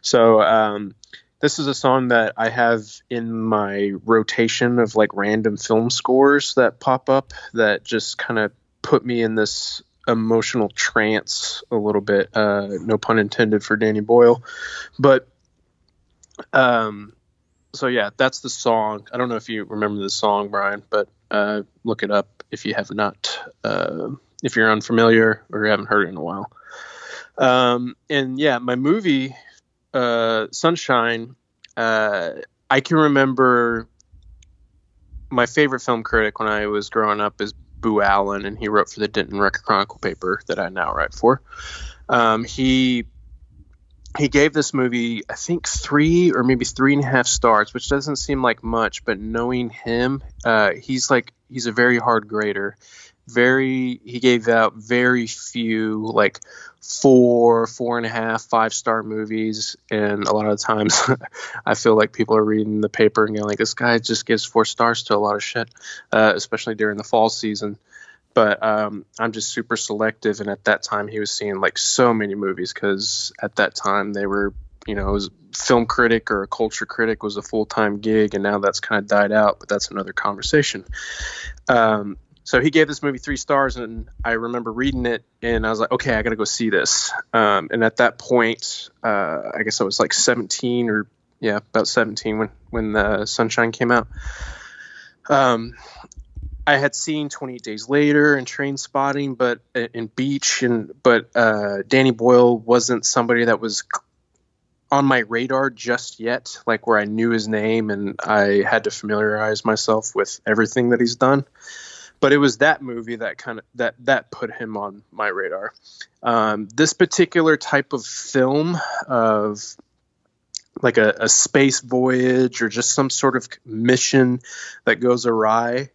So um, this is a song that I have in my rotation of like random film scores that pop up that just kind of put me in this emotional trance a little bit. Uh, no pun intended for Danny Boyle. But um, so, yeah, that's the song. I don't know if you remember the song, Brian, but uh, look it up if you have not, uh, if you're unfamiliar or haven't heard it in a while. Um, and, yeah, my movie... Uh, Sunshine, uh, I can remember my favorite film critic when I was growing up is Boo Allen, and he wrote for the Denton Record Chronicle paper that I now write for. Um, he he gave this movie, I think, three or maybe three and a half stars, which doesn't seem like much, but knowing him, uh, he's like he's a very hard grader. Very, he gave out very few, like four, four and a half, five star movies. And a lot of the times I feel like people are reading the paper and going like, this guy just gives four stars to a lot of shit, uh, especially during the fall season. But um, I'm just super selective. And at that time he was seeing like so many movies, because at that time they were, you know, it was film critic or a culture critic was a full time gig. And now that's kind of died out, but that's another conversation. Um, So he gave this movie three stars, and I remember reading it, and I was like, okay, I got to go see this. Um, and at that point, uh, I guess I was like seventeen or, yeah, about seventeen when, when the Sunshine came out. Um, I had seen twenty-eight Days Later and Train Spotting, but in Beach, and but uh, Danny Boyle wasn't somebody that was on my radar just yet, like where I knew his name, and I had to familiarize myself with everything that he's done. But it was that movie that kind of that that put him on my radar. Um, this particular type of film of like a, a space voyage or just some sort of mission that goes awry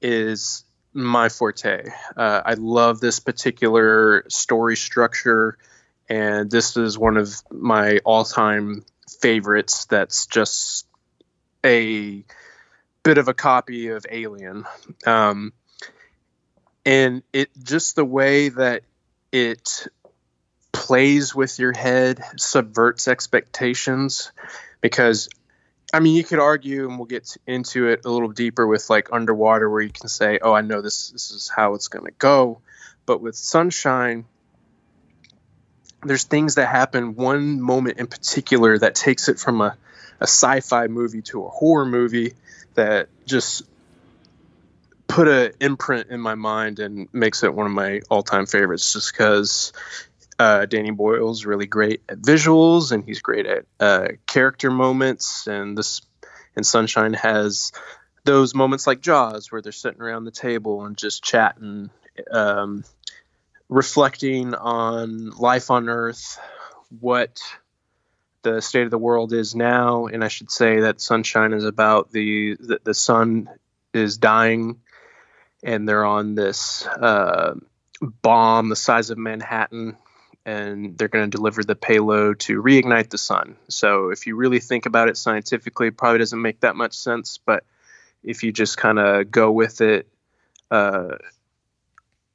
is my forte. Uh, I love this particular story structure, and this is one of my all-time favorites. That's just a bit of a copy of Alien. Um, And it just the way that it plays with your head, subverts expectations, because, I mean, you could argue, and we'll get into it a little deeper with like Underwater, where you can say, oh, I know this, this is how it's going to go. But with Sunshine, there's things that happen one moment in particular that takes it from a, a sci-fi movie to a horror movie that just put an imprint in my mind and makes it one of my all-time favorites, just because uh, Danny Boyle's really great at visuals, and he's great at uh, character moments. And this and Sunshine has those moments like Jaws, where they're sitting around the table and just chatting, um, reflecting on life on Earth, what the state of the world is now. And I should say that Sunshine is about the, the, the sun is dying and they're on this uh, bomb the size of Manhattan, and they're going to deliver the payload to reignite the sun. So if you really think about it scientifically, it probably doesn't make that much sense. But if you just kind of go with it, uh,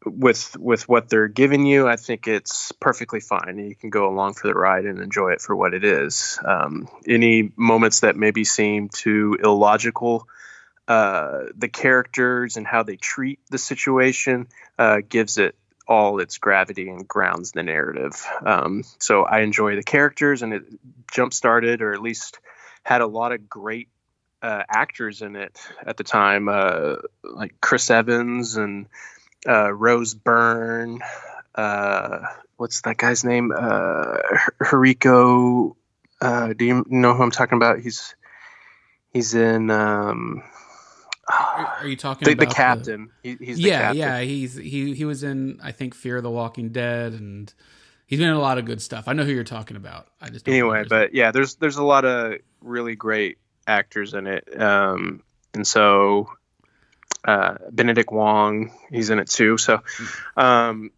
with with what they're giving you, I think it's perfectly fine. You can go along for the ride and enjoy it for what it is. Um, any moments that maybe seem too illogical, uh, the characters and how they treat the situation uh, gives it all its gravity and grounds the narrative. Um, so I enjoy the characters, and it jump-started, or at least had a lot of great uh, actors in it at the time, uh, like Chris Evans and Uh, Rose Byrne, uh, what's that guy's name? Uh, Hiriko. Uh, do you know who I'm talking about? He's he's in. Um, Are you talking the, about the captain? The, he, he's the yeah, captain. yeah. He's he he was in, I think, Fear of the Walking Dead, and he's been in a lot of good stuff. I know who you're talking about. I just don't anyway, but yeah, there's there's a lot of really great actors in it, um, and so. Uh, Benedict Wong, he's in it too. So um,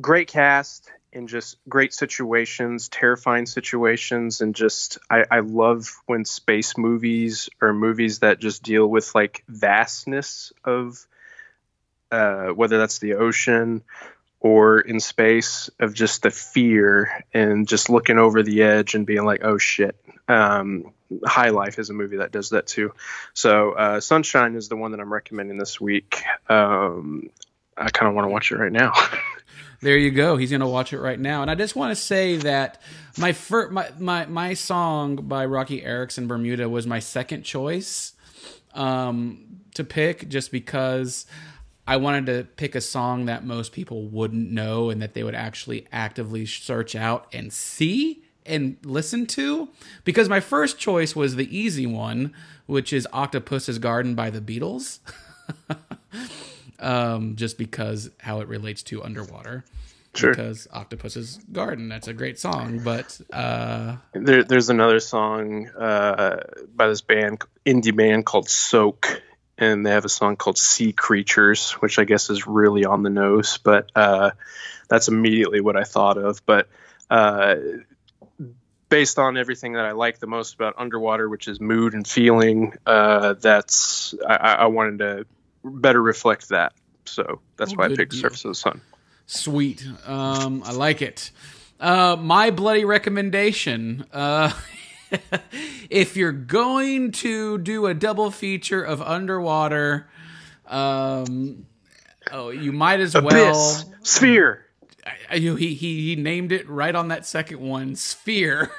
great cast and just great situations, terrifying situations. And just, I, I love when space movies or movies that just deal with like vastness of uh, whether that's the ocean or in space, of just the fear and just looking over the edge and being like, oh shit. Um, High Life is a movie that does that too. So uh, Sunshine is the one that I'm recommending this week. Um, I kind of want to watch it right now. There you go. He's going to watch it right now. And I just want to say that my, fir- my my my song by Rocky Erickson, Bermuda, was my second choice um, to pick, just because I wanted to pick a song that most people wouldn't know and that they would actually actively search out and see and listen to, because my first choice was the easy one, which is Octopus's Garden by the Beatles. um, just because how it relates to underwater. Sure. Because Octopus's Garden, that's a great song. But uh, there, there's another song uh, by this band, indie band called Soak, and they have a song called Sea Creatures, which I guess is really on the nose, but uh, that's immediately what I thought of. But uh, based on everything that I like the most about underwater, which is mood and feeling, uh, that's I, I wanted to better reflect that. So that's oh, why I picked deal. Surface of the Sun. Sweet. Um, I like it. Uh, my bloody recommendation. Uh, if you're going to do a double feature of underwater, um, oh, you might as Abyss. well. Sphere. I, he, he he named it right on that second one, Sphere.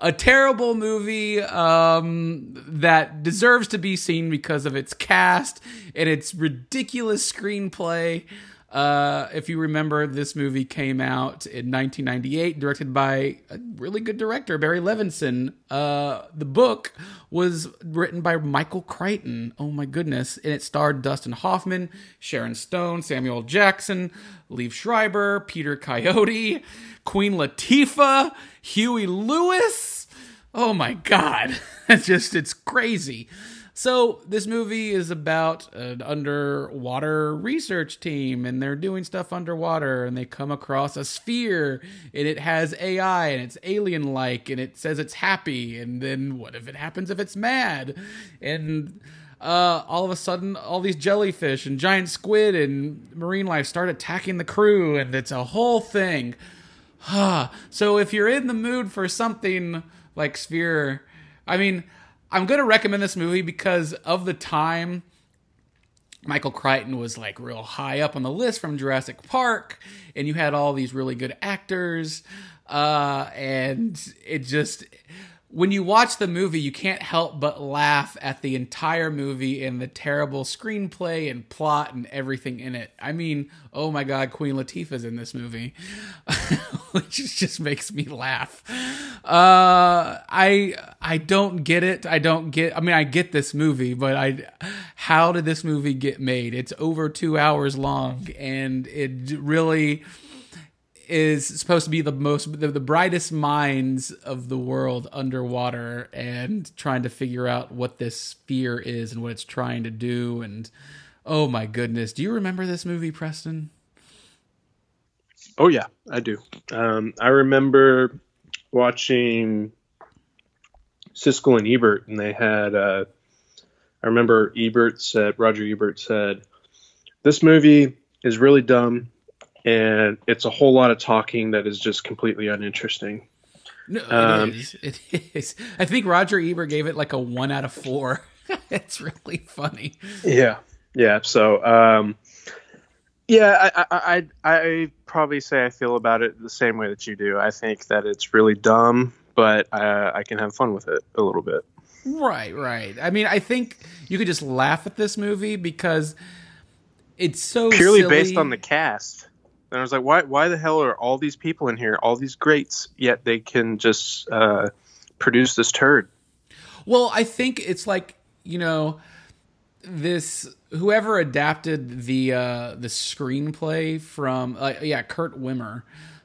A terrible movie um, that deserves to be seen because of its cast and its ridiculous screenplay. Uh, if you remember, this movie came out in nineteen ninety-eight, directed by a really good director, Barry Levinson. Uh, the book was written by Michael Crichton. Oh my goodness. And it starred Dustin Hoffman, Sharon Stone, Samuel Jackson, Liev Schreiber, Peter Coyote, Queen Latifah, Huey Lewis. Oh my God. It's just, it's crazy. So this movie is about an underwater research team, and they're doing stuff underwater, and they come across a sphere, and it has A I, and it's alien-like, and it says it's happy, and then what if it happens if it's mad? And uh, all of a sudden, all these jellyfish and giant squid and marine life start attacking the crew, and it's a whole thing. So if you're in the mood for something like Sphere, I mean, I'm going to recommend this movie because of the time. Michael Crichton was like real high up on the list from Jurassic Park, and you had all these really good actors. Uh, and it just, when you watch the movie, you can't help but laugh at the entire movie and the terrible screenplay and plot and everything in it. I mean, oh my God, Queen Latifah's in this movie, which just makes me laugh. Uh, I I don't get it. I don't get. I mean, I get this movie, but I. How did this movie get made? It's over two hours long, and it really. is supposed to be the most the, the brightest minds of the world underwater and trying to figure out what this sphere is and what it's trying to do. And oh my goodness, do you remember this movie, Preston? Oh yeah, I do. Um, I remember watching Siskel and Ebert, and they had. Uh, I remember Ebert said, Roger Ebert said, "This movie is really dumb, and it's a whole lot of talking that is just completely uninteresting." No, it um, is. It is. I think Roger Ebert gave it like a one out of four. It's really funny. Yeah, yeah. So, um, yeah, I, I, I, I probably say I feel about it the same way that you do. I think that it's really dumb, but I, I can have fun with it a little bit. Right, right. I mean, I think you could just laugh at this movie because it's so purely silly. Based on the cast. And I was like, why why the hell are all these people in here, all these greats, yet they can just uh, produce this turd? Well, I think it's like, you know, this whoever adapted the uh, the screenplay from, uh, yeah, Kurt Wimmer,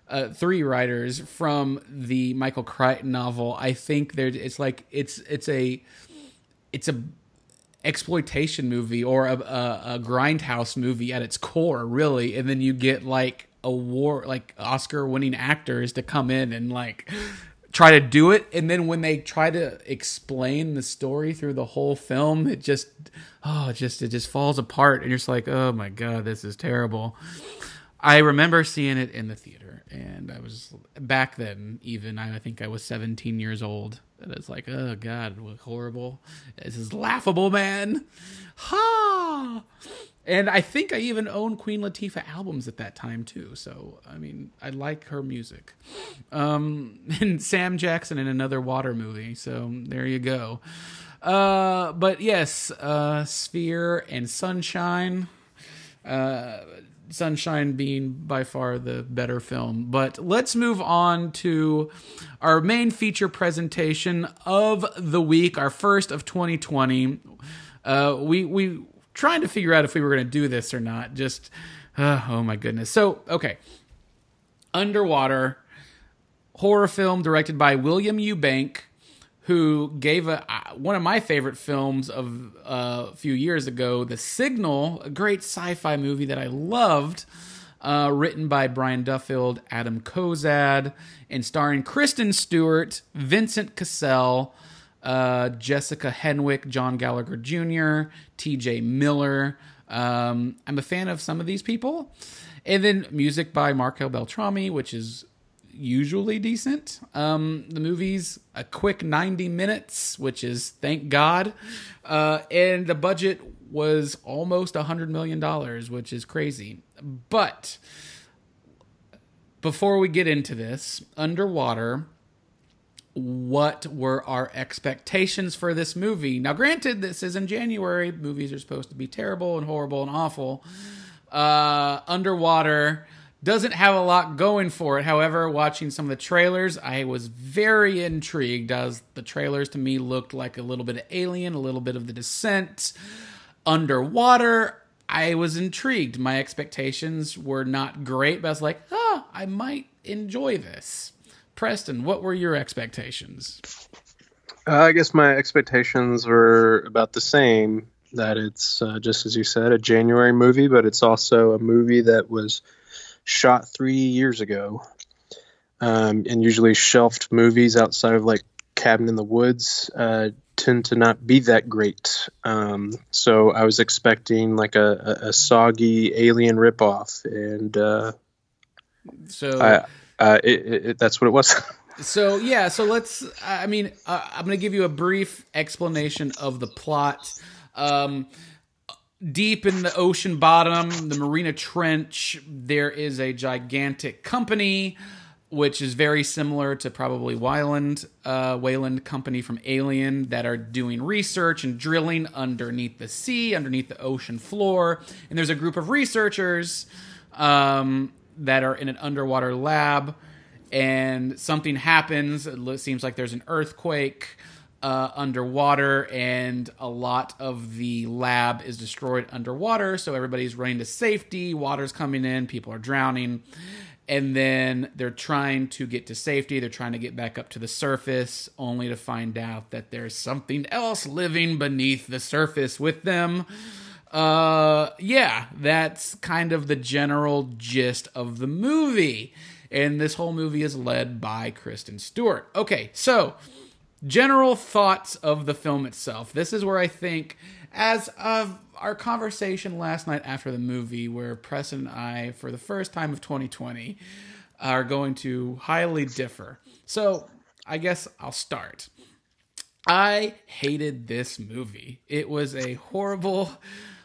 uh, three writers from the Michael Crichton novel. I think there it's like it's it's a it's a exploitation movie or a, a, a grindhouse movie at its core, really, and then you get like award like Oscar-winning actors to come in and like try to do it, and then when they try to explain the story through the whole film, it just oh, it just it just falls apart, and you're just like, oh my god, this is terrible. I remember seeing it in the theater, and I was back then. Even I, I think I was seventeen years old. And it's like, oh god, what horrible! This is laughable, man. Ha! And I think I even owned Queen Latifah albums at that time too. So I mean, I like her music. Um, and Sam Jackson in another water movie. So there you go. Uh, but yes, uh, Sphere and Sunshine. Uh, Sunshine being by far the better film. But let's move on to our main feature presentation of the week, our first of twenty twenty. Uh, we we trying to figure out if we were going to do this or not. Just, uh, oh my goodness. So, okay. Underwater horror film directed by William Eubank, who gave a, one of my favorite films of uh, a few years ago, The Signal, a great sci-fi movie that I loved, uh, written by Brian Duffield, Adam Kozad, and starring Kristen Stewart, Vincent Cassell, uh, Jessica Henwick, John Gallagher Junior, T J Miller. Um, I'm a fan of some of these people. And then music by Marco Beltrami, which is usually decent. Um, the movie's a quick ninety minutes, which is thank God. Uh, and the budget was almost a hundred million dollars, which is crazy. But before we get into this, Underwater, what were our expectations for this movie? Now, granted, this is in January. Movies are supposed to be terrible and horrible and awful. Uh, Underwater doesn't have a lot going for it. However, watching some of the trailers, I was very intrigued, as the trailers to me looked like a little bit of Alien, a little bit of The Descent. Underwater, I was intrigued. My expectations were not great, but I was like, ah, I might enjoy this. Preston, what were your expectations? Uh, I guess my expectations were about the same, that it's, uh, just as you said, a January movie, but it's also a movie that was shot three years ago, um, and usually shelved movies outside of like Cabin in the Woods uh, tend to not be that great. Um, so I was expecting like a, a, a soggy Alien ripoff, and uh, so I, uh, it, it, it, that's what it was. So yeah, so let's. I mean, uh, I'm going to give you a brief explanation of the plot. Um, Deep in the ocean bottom, the Mariana Trench, there is a gigantic company, which is very similar to probably Weyland, uh, Weyland Company from Alien, that are doing research and drilling underneath the sea, underneath the ocean floor. And there's a group of researchers um, that are in an underwater lab, and something happens. It seems like there's an earthquake Uh, underwater, and a lot of the lab is destroyed underwater, so everybody's running to safety. Water's coming in, people are drowning, And then they're trying to get to safety. They're trying to get back up to the surface, only to find out that there's something else living beneath the surface with them. Uh, yeah, that's kind of the general gist of the movie. And this whole movie is led by Kristen Stewart. Okay, so general thoughts of the film itself. This is where I think, as of our conversation last night after the movie, where Press and I, for the first time of twenty twenty, are going to highly differ. So I guess I'll start. I hated this movie. It was a horrible,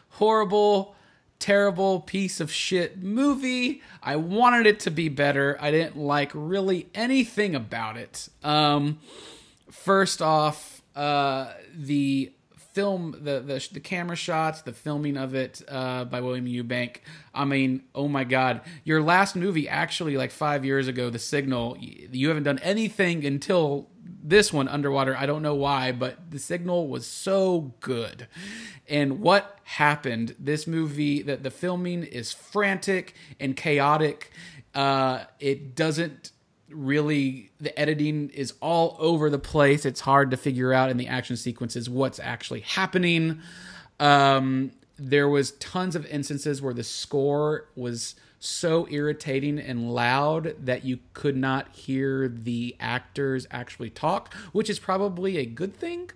horrible, terrible piece of shit movie. I wanted it to be better. I didn't like really anything about it. Um, first off, uh, the... film, the, the the camera shots, the filming of it uh, by William Eubank. I mean, oh my God. Your last movie, actually, like five years ago, The Signal, you haven't done anything until this one, Underwater. I don't know why, but The Signal was so good. And what happened? This movie, the, the filming is frantic and chaotic. Uh, it doesn't really, the editing is all over the place. It's hard to figure out in the action sequences what's actually happening. Um, there was tons of instances where the score was so irritating and loud that you could not hear the actors actually talk, which is probably a good thing.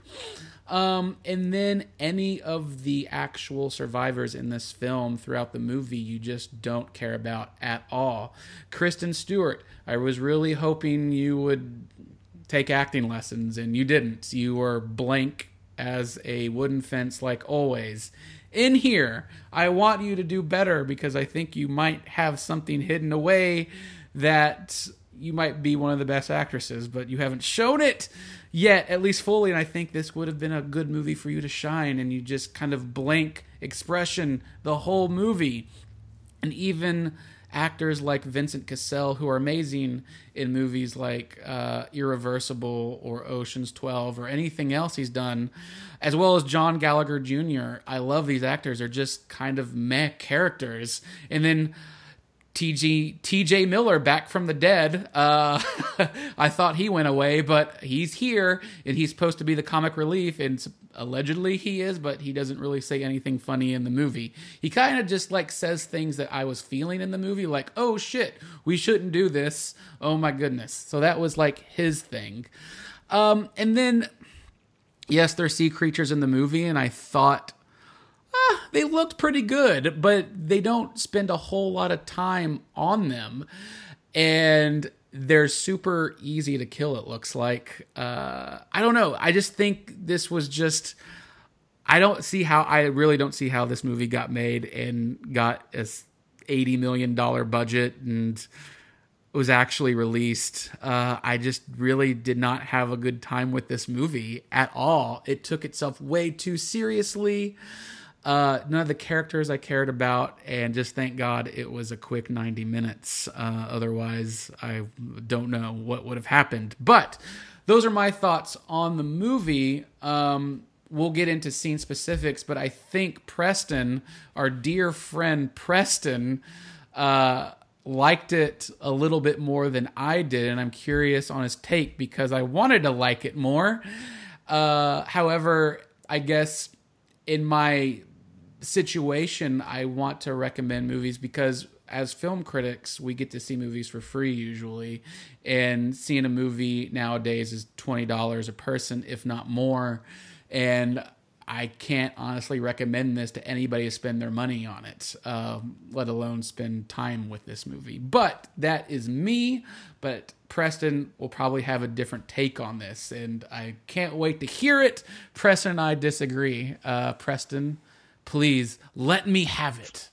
Um, and then any of the actual survivors in this film throughout the movie, you just don't care about at all. Kristen Stewart, I was really hoping you would take acting lessons, and you didn't. You were blank as a wooden fence, like always. In here, I want you to do better, because I think you might have something hidden away that... you might be one of the best actresses, but you haven't shown it yet, at least fully. And I think this would have been a good movie for you to shine. And you just kind of blank expression the whole movie. And even actors like Vincent Cassell, who are amazing in movies like uh, Irreversible or Ocean's twelve or anything else he's done, as well as John Gallagher Junior I love these actors. They're just kind of meh characters. And then T J Miller, back from the dead. Uh, I thought he went away, but he's here, and he's supposed to be the comic relief, and allegedly he is, but he doesn't really say anything funny in the movie. He kind of just like says things that I was feeling in the movie, like, oh shit, we shouldn't do this. Oh my goodness. So that was like his thing. Um, and then, yes, there's sea creatures in the movie, and I thought, Uh, they looked pretty good, but they don't spend a whole lot of time on them, and they're super easy to kill, it looks like. Uh, I don't know. I just think this was just... I don't see how... I really don't see how this movie got made and got a eighty million dollars budget and was actually released. Uh, I just really did not have a good time with this movie at all. It took itself way too seriously. Uh, none of the characters I cared about, and just thank God it was a quick ninety minutes. Uh, otherwise, I don't know what would have happened. But those are my thoughts on the movie. Um, we'll get into scene specifics, but I think Preston, our dear friend Preston, uh, liked it a little bit more than I did, and I'm curious on his take because I wanted to like it more. Uh, however, I guess in my situation, I want to recommend movies because as film critics, we get to see movies for free usually, and seeing a movie nowadays is twenty dollars a person, if not more, and I can't honestly recommend this to anybody to spend their money on it, um, let alone spend time with this movie. But that is me, but Preston will probably have a different take on this, and I can't wait to hear it. Preston and I disagree. Uh, Preston, please, let me have it.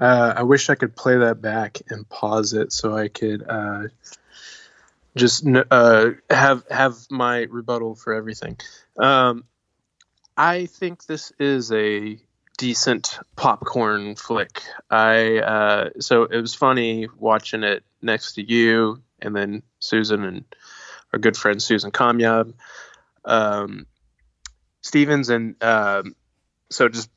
uh, I wish I could play that back and pause it so I could uh, just uh, have have my rebuttal for everything. Um, I think this is a decent popcorn flick. I uh, so it was funny watching it next to you, and then Susan and our good friend Susan Kamyab, um, Stevens, and um, so just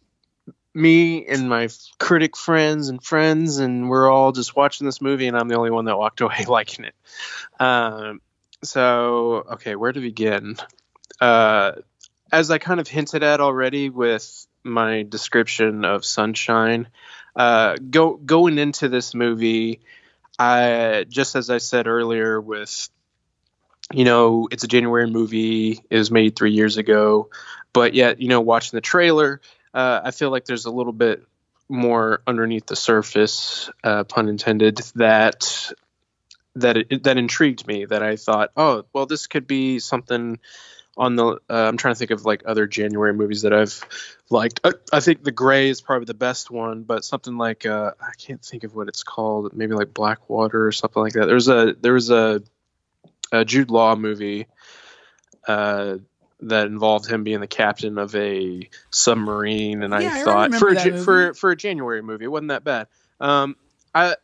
me and my critic friends and friends, and we're all just watching this movie, and I'm the only one that walked away liking it. Um, so, okay, where to begin? Uh, as I kind of hinted at already with my description of Sunshine, uh, go, going into this movie, I, just as I said earlier with, you know, it's a January movie, it was made three years ago, but yet, you know, watching the trailer, uh, I feel like there's a little bit more underneath the surface, uh, pun intended, that that it, that intrigued me, that I thought, oh, well, this could be something on the, uh, I'm trying to think of like other January movies that I've liked. I, I think The Gray is probably the best one, but something like, uh, I can't think of what it's called, maybe like Blackwater or something like that. There's a, there was a, a Jude Law movie, uh, that involved him being the captain of a submarine. And yeah, I, I thought for a, for, for a January movie, it wasn't that bad. Um, I,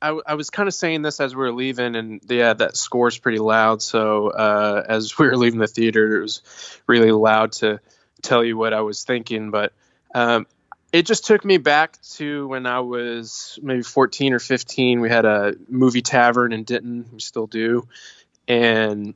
I, I was kind of saying this as we were leaving, and yeah, that score's pretty loud. So uh, as we were leaving the theater, it was really loud to tell you what I was thinking. But um, it just took me back to when I was maybe fourteen or fifteen. We had a movie tavern in Denton. We still do. And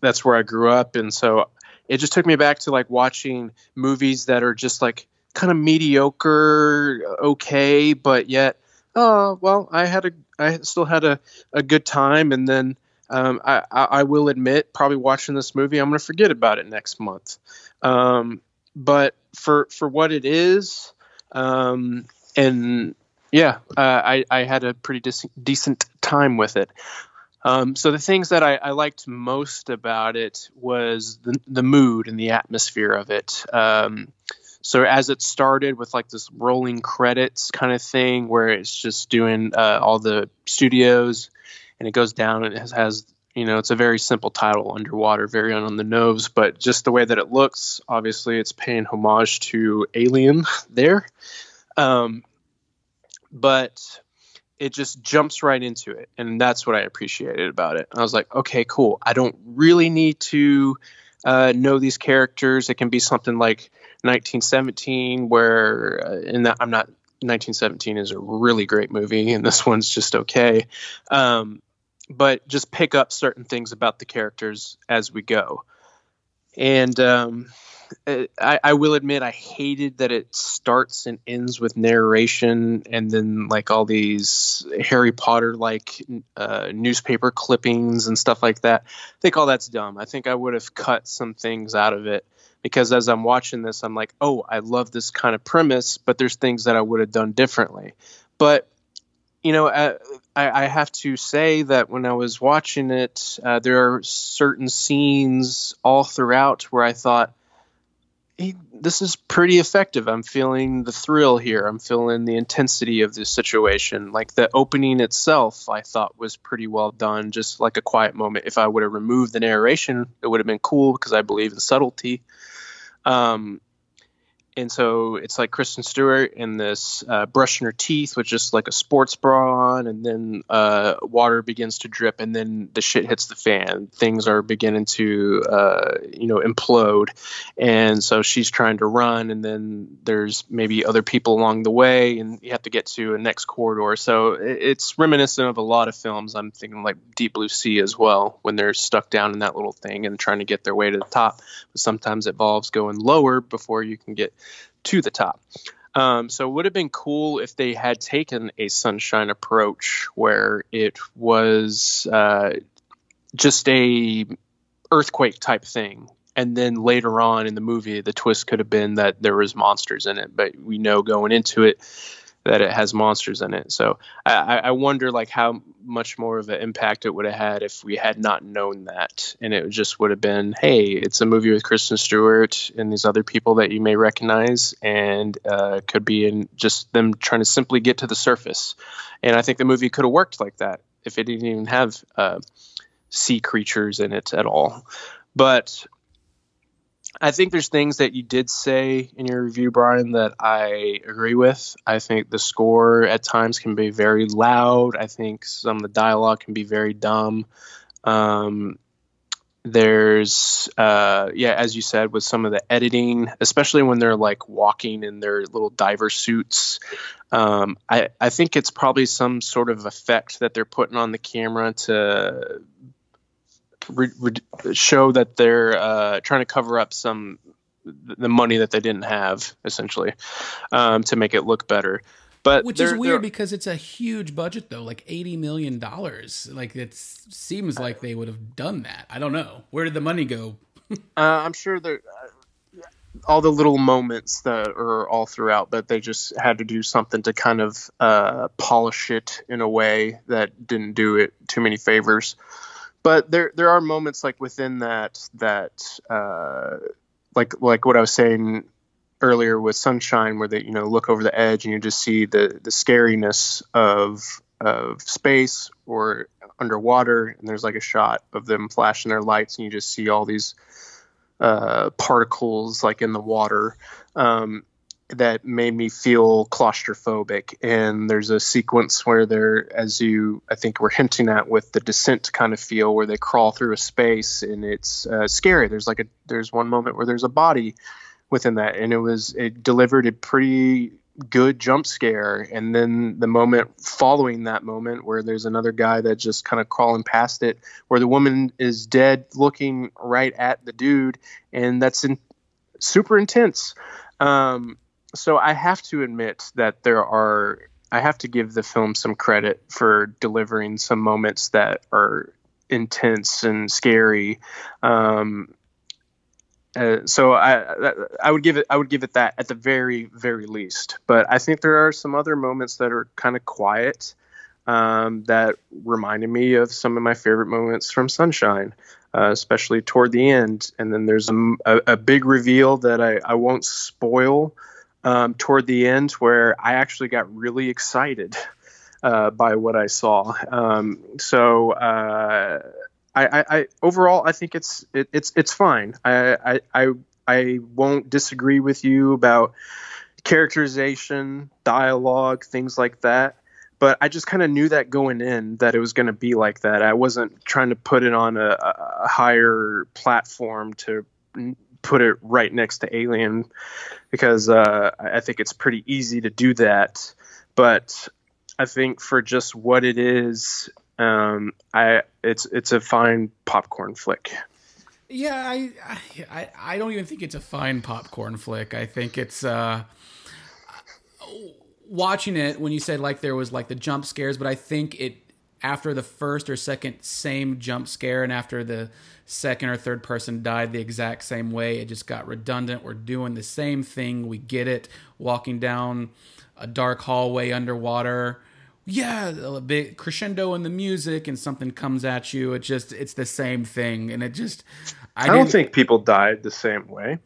that's where I grew up. And so it just took me back to like watching movies that are just like kind of mediocre, okay, but yet, oh, well, I had a, I still had a, a good time. And then um, I, I will admit, probably watching this movie, I'm going to forget about it next month. Um, but for, for what it is, um, and yeah, uh, I, I had a pretty dec- decent time with it. Um, so the things that I, I liked most about it was the, the mood and the atmosphere of it. Um, So as it started with like this rolling credits kind of thing where it's just doing uh, all the studios, and it goes down and it has, has, you know, it's a very simple title, Underwater, very on the nose, but just the way that it looks, obviously it's paying homage to Alien there. Um, but it just jumps right into it. And that's what I appreciated about it. I was like, okay, cool. I don't really need to uh, know these characters. It can be something like nineteen seventeen, where uh, in that I'm not nineteen seventeen is a really great movie, and this one's just okay. Um, but just pick up certain things about the characters as we go. And um, it, I, I will admit, I hated that it starts and ends with narration, and then like all these Harry Potter like uh, newspaper clippings and stuff like that. I think all that's dumb. I think I would have cut some things out of it. Because as I'm watching this, I'm like, oh, I love this kind of premise, but there's things that I would have done differently. But, you know, I, I have to say that when I was watching it, uh, there are certain scenes all throughout where I thought, hey, this is pretty effective. I'm feeling the thrill here. I'm feeling the intensity of this situation. Like the opening itself, I thought was pretty well done, just like a quiet moment. If I would have removed the narration, it would have been cool because I believe in subtlety. Um, and so it's like Kristen Stewart in this, uh, brushing her teeth with just like a sports bra on, and then, uh, water begins to drip, and then the shit hits the fan. Things are beginning to, uh, you know, implode. And so she's trying to run, and then there's maybe other people along the way, and you have to get to a next corridor. So it's reminiscent of a lot of films. I'm thinking like Deep Blue Sea as well, when they're stuck down in that little thing and trying to get their way to the top. But sometimes it involves going lower before you can get to the top. Um, so it would have been cool if they had taken a Sunshine approach where it was uh, just a earthquake type thing. And then later on in the movie, the twist could have been that there was monsters in it, but we know going into it that it has monsters in it. So I, I wonder like how much more of an impact it would have had if we had not known that. And it just would have been, hey, it's a movie with Kristen Stewart and these other people that you may recognize, and uh, could be in just them trying to simply get to the surface. And I think the movie could have worked like that if it didn't even have uh, sea creatures in it at all. But I think there's things that you did say in your review, Brian, that I agree with. I think the score at times can be very loud. I think some of the dialogue can be very dumb. Um, There's, uh, yeah, as you said, with some of the editing, especially when they're like walking in their little diver suits. Um, I, I think it's probably some sort of effect that they're putting on the camera to re- re- show that they're uh, trying to cover up some the money that they didn't have, essentially, um, to make it look better. But which is weird because it's a huge budget, though, like eighty million dollars. Like, it seems like they would have done that. I don't know. Where did the money go? uh, I'm sure that uh, all the little moments that are all throughout, that they just had to do something to kind of uh, polish it in a way that didn't do it too many favors. But there there are moments like within that, that uh, like like what I was saying earlier with Sunshine, where they, you know, look over the edge and you just see the, the scariness of, of space or underwater. And there's like a shot of them flashing their lights and you just see all these, uh, particles like in the water, um, that made me feel claustrophobic. And there's a sequence where they're, as you, I think we're hinting at with the Descent kind of feel, where they crawl through a space and it's uh, scary. There's like a, there's one moment where there's a body within that, and it was it delivered a pretty good jump scare. And then the moment following that moment where there's another guy that's just kind of crawling past it, where the woman is dead looking right at the dude, and that's in, super intense. Um, so I have to admit that there are I have to give the film some credit for delivering some moments that are intense and scary. Um, Uh, so I I would give it I would give it that at the very, very least. But I think there are some other moments that are kind of quiet um, that reminded me of some of my favorite moments from Sunshine, uh, especially toward the end. And then there's a, a, a big reveal that I, I won't spoil um, toward the end, where I actually got really excited uh, by what I saw. Um, so. Uh, I, I, I overall I think it's it, it's it's fine. I, I I I won't disagree with you about characterization, dialogue, things like that. But I just kind of knew that going in that it was going to be like that. I wasn't trying to put it on a, a higher platform to put it right next to Alien, because uh, I think it's pretty easy to do that. But I think for just what it is, um, I it's it's a fine popcorn flick. Yeah, I, I I don't even think it's a fine popcorn flick. I think it's uh, watching it when you said like there was like the jump scares, but I think it after the first or second same jump scare and after the second or third person died the exact same way, it just got redundant. We're doing the same thing. We get it. Walking down a dark hallway underwater. Yeah, a big crescendo in the music and something comes at you. It just, it's the same thing. And it just, I, I don't didn't, think people died the same way.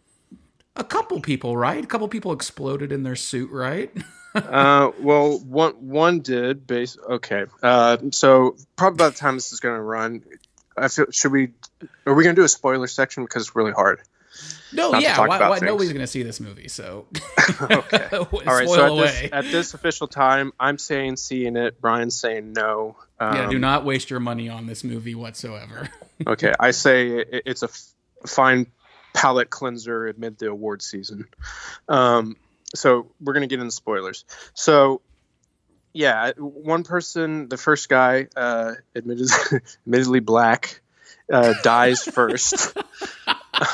A couple people, right? A couple people exploded in their suit, right? uh, well, one, one did base. Okay. Uh, so probably by the time this is going to run, I feel, should we, are we going to do a spoiler section? Because it's really hard. No, Not yeah, why, why, nobody's going to see this movie, so... okay. All right, so at this, at this official time, I'm saying seeing it, Brian's saying no. Um, yeah, do not waste your money on this movie whatsoever. Okay, I say it, it's a f- fine palate cleanser amid the award season. Um, so we're going to get into spoilers. So... yeah, one person, the first guy, uh, admitted, admittedly black, uh, dies first.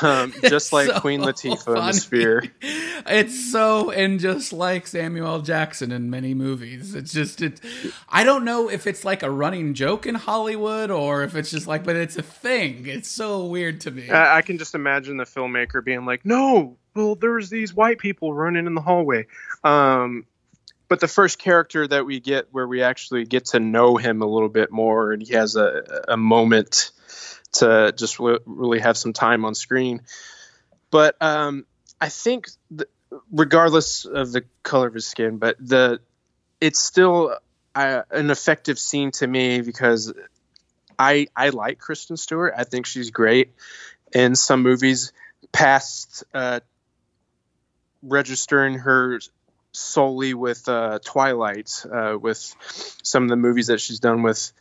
Um, just like so Queen Latifah funny. in the Sphere. It's so, and just like Samuel Jackson in many movies. It's just, it. I don't know if it's like a running joke in Hollywood or if it's just like, but it's a thing. It's so weird to me. I, I can just imagine the filmmaker being like, no, well, there's these white people running in the hallway. Um, but the first character that we get where we actually get to know him a little bit more and he has a, a moment to just really have some time on screen. But um, I think th- regardless of the color of his skin, but the it's still uh, an effective scene to me because I I like Kristen Stewart. I think she's great in some movies past uh, registering her solely with uh, Twilight, uh, with some of the movies that she's done with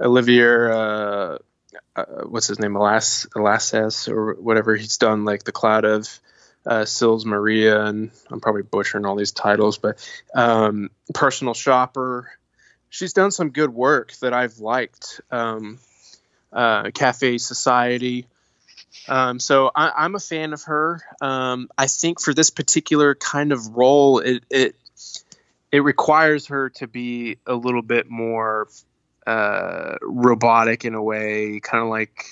Olivia... Uh, uh, what's his name, Alas, Alassas or whatever he's done, like The Cloud of uh, Sils Maria, and I'm probably butchering all these titles, but um, Personal Shopper. She's done some good work that I've liked. Um, uh, Cafe Society. Um, so I, I'm a fan of her. Um, I think for this particular kind of role, it, it, it requires her to be a little bit more, uh, robotic in a way, kind of like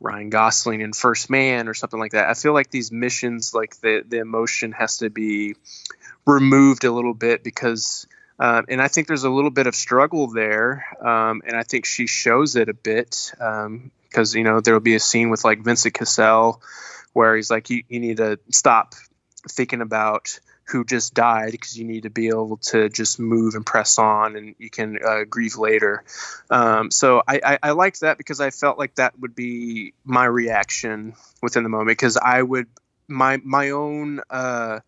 Ryan Gosling in First Man or something like that. I feel like these missions, like the, the emotion has to be removed a little bit because, um, and I think there's a little bit of struggle there. Um, and I think she shows it a bit, um, because, you know, there'll be a scene with like Vincent Cassell where he's like, you, you need to stop thinking about who just died because you need to be able to just move and press on, and you can uh, grieve later. Um, so I, I, I liked that because I felt like that would be my reaction within the moment, because I would my my own. Uh,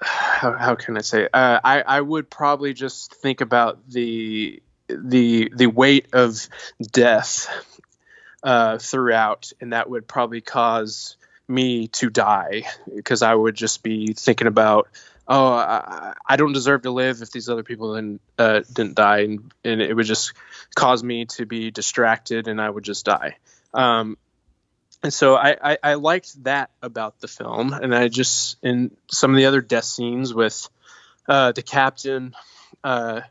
how, how can I say uh, I, I would probably just think about the the the weight of death uh throughout, and that would probably cause me to die because I would just be thinking about, oh, I, I don't deserve to live if these other people didn't uh didn't die, and, and it would just cause me to be distracted and I would just die. Um and so I, I I liked that about the film. And I just, in some of the other death scenes with uh the captain uh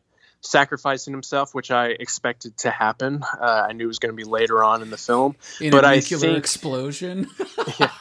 sacrificing himself, which I expected to happen. Uh, I knew it was going to be later on in the film, in but a nuclear I think explosion. Yeah,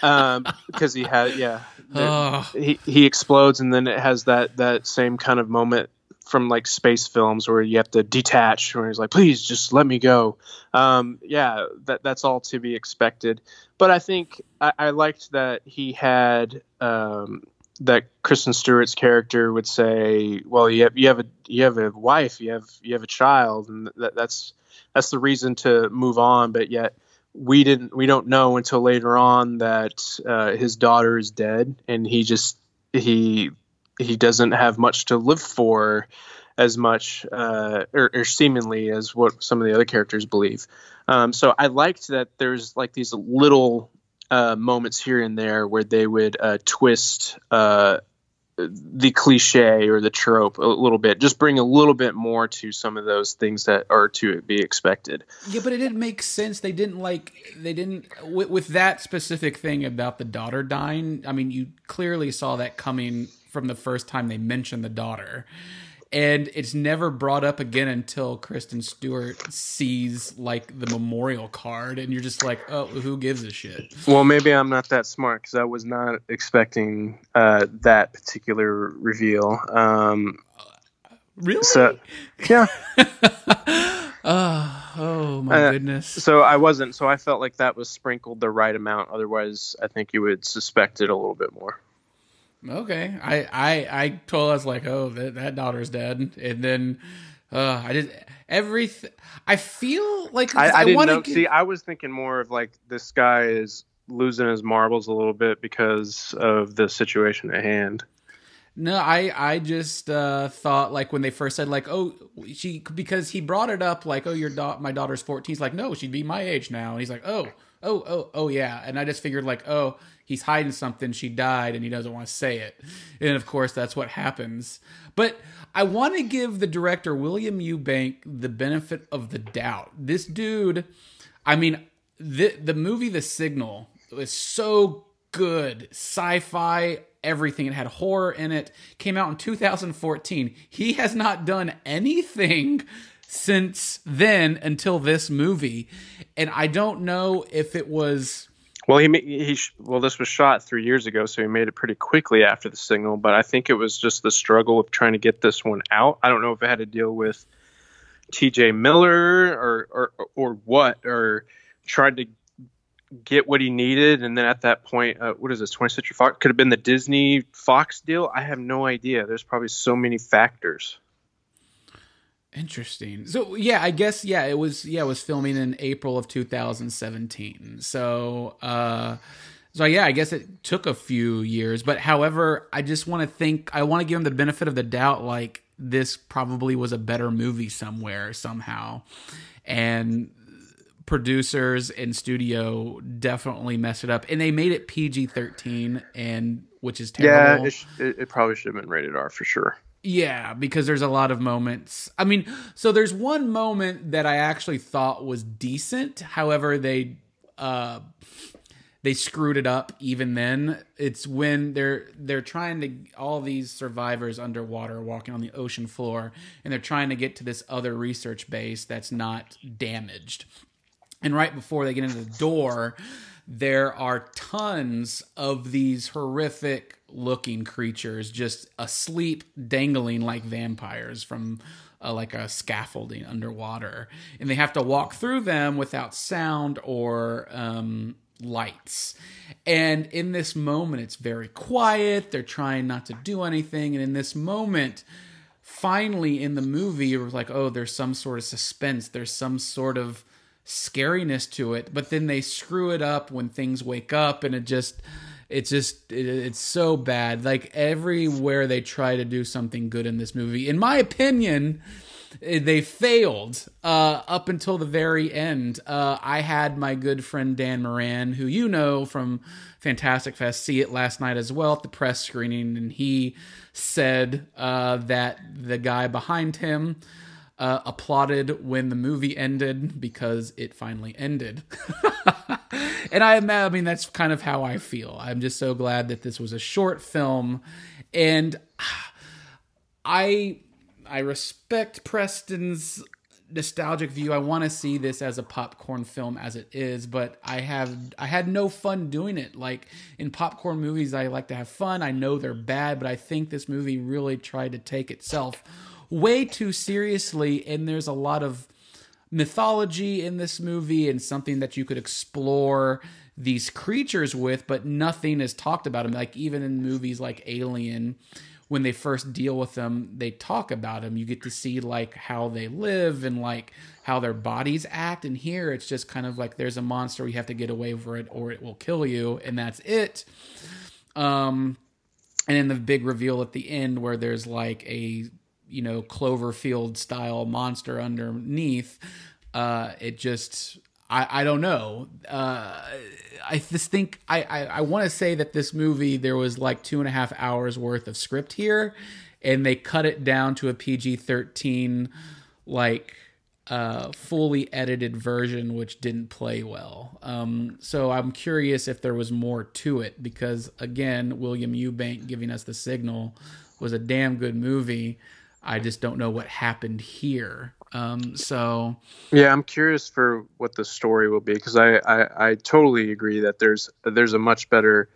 um, because he had, yeah, oh. he, he explodes. And then it has that, that same kind of moment from like space films where you have to detach, where he's like, please just let me go. Um, yeah, that that's all to be expected. But I think I, I liked that he had, um, that Kristen Stewart's character would say, well, you have, you have a, you have a wife, you have, you have a child, and that, that's, that's the reason to move on. But yet we didn't, we don't know until later on that, uh, his daughter is dead, and he just, he, he doesn't have much to live for as much, uh, or, or seemingly as what some of the other characters believe. Um, so I liked that there's like these little, Uh, moments here and there where they would uh, twist uh, the cliche or the trope a little bit, just bring a little bit more to some of those things that are to be expected. Yeah, but it didn't make sense. They didn't like, they didn't, with, with that specific thing about the daughter dying, I mean, you clearly saw that coming from the first time they mentioned the daughter. And it's never brought up again until Kristen Stewart sees like the memorial card, and you're just like, oh, who gives a shit? Well, maybe I'm not that smart because I was not expecting uh, that particular reveal. Um, really? So, yeah. uh, oh, my uh, goodness. So I wasn't. So I felt like that was sprinkled the right amount. Otherwise, I think you would suspect it a little bit more. Okay, I, I, I told us like, oh, that, that daughter's dead, and then uh, I did everything. I feel like I, I, I didn't know. Get... See, I was thinking more of like this guy is losing his marbles a little bit because of the situation at hand. No, I, I just uh, thought like when they first said like, oh, she, because he brought it up like, oh, your da- my daughter's fourteen. He's like, no, she'd be my age now, and he's like, oh. Oh, oh, oh, yeah. And I just figured like, oh, he's hiding something. She died and he doesn't want to say it. And of course, that's what happens. But I want to give the director, William Eubank, the benefit of the doubt. This dude, I mean, the, the movie The Signal is so good. Sci-fi, everything. It had horror in it. Came out in two thousand fourteen. He has not done anything since then until this movie, and I don't know if it was well he he well this was shot three years ago, so he made it pretty quickly after The Signal, but I think it was just the struggle of trying to get this one out. I don't know if it had to deal with T J Miller or or or what, or tried to get what he needed, and then at that point uh, what is this, twentieth Century Fox, could have been the Disney Fox deal. I have no idea. There's probably so many factors. Interesting. So yeah, I guess yeah, it was yeah, it was filming in April of two thousand seventeen. So uh so yeah, I guess it took a few years, but however, I just want to think I want to give him the benefit of the doubt, like this probably was a better movie somewhere, somehow. And producers and studio definitely messed it up. And they made it P G thirteen, and which is terrible. Yeah, it, it probably should have been rated R for sure. Yeah, because there's a lot of moments. I mean, so there's one moment that I actually thought was decent. However, they uh, they screwed it up even then. It's when they're they're trying to, all these survivors underwater walking on the ocean floor, and they're trying to get to this other research base that's not damaged. And right before they get into the door, there are tons of these horrific looking creatures just asleep, dangling like vampires from uh, like a scaffolding underwater, and they have to walk through them without sound or um lights. And in this moment, it's very quiet. They're trying not to do anything, and in this moment, finally in the movie, it was like, oh, there's some sort of suspense, there's some sort of scariness to it. But then they screw it up when things wake up, and it just it's just it, it's so bad. Like, everywhere they try to do something good in this movie, in my opinion, they failed uh up until the very end. uh I had my good friend Dan Moran, who you know from Fantastic Fest, see it last night as well at the press screening, and he said uh that the guy behind him Uh, applauded when the movie ended because it finally ended. And I, I mean, that's kind of how I feel. I'm just so glad that this was a short film, and I I respect Preston's nostalgic view. I want to see this as a popcorn film as it is, but I have I had no fun doing it. Like, in popcorn movies, I like to have fun. I know they're bad, but I think this movie really tried to take itself way too seriously, and there's a lot of mythology in this movie and something that you could explore these creatures with, but nothing is talked about them. Like, even in movies like Alien, when they first deal with them, they talk about them. You get to see like how they live and like how their bodies act. And here it's just kind of like, there's a monster, you have to get away from it or it will kill you, and that's it. Um, and then the big reveal at the end where there's like a, you know, Cloverfield style monster underneath. Uh, it just, I, I don't know. Uh, I just think, I, I, I want to say that this movie, there was like two and a half hours worth of script here, and they cut it down to a P G thirteen, like uh, fully edited version, which didn't play well. Um, so I'm curious if there was more to it, because again, William Eubank giving us The Signal was a damn good movie. I just don't know what happened here. Um, so, yeah, I'm curious for what the story will be, because I, I, I totally agree that there's there's a much better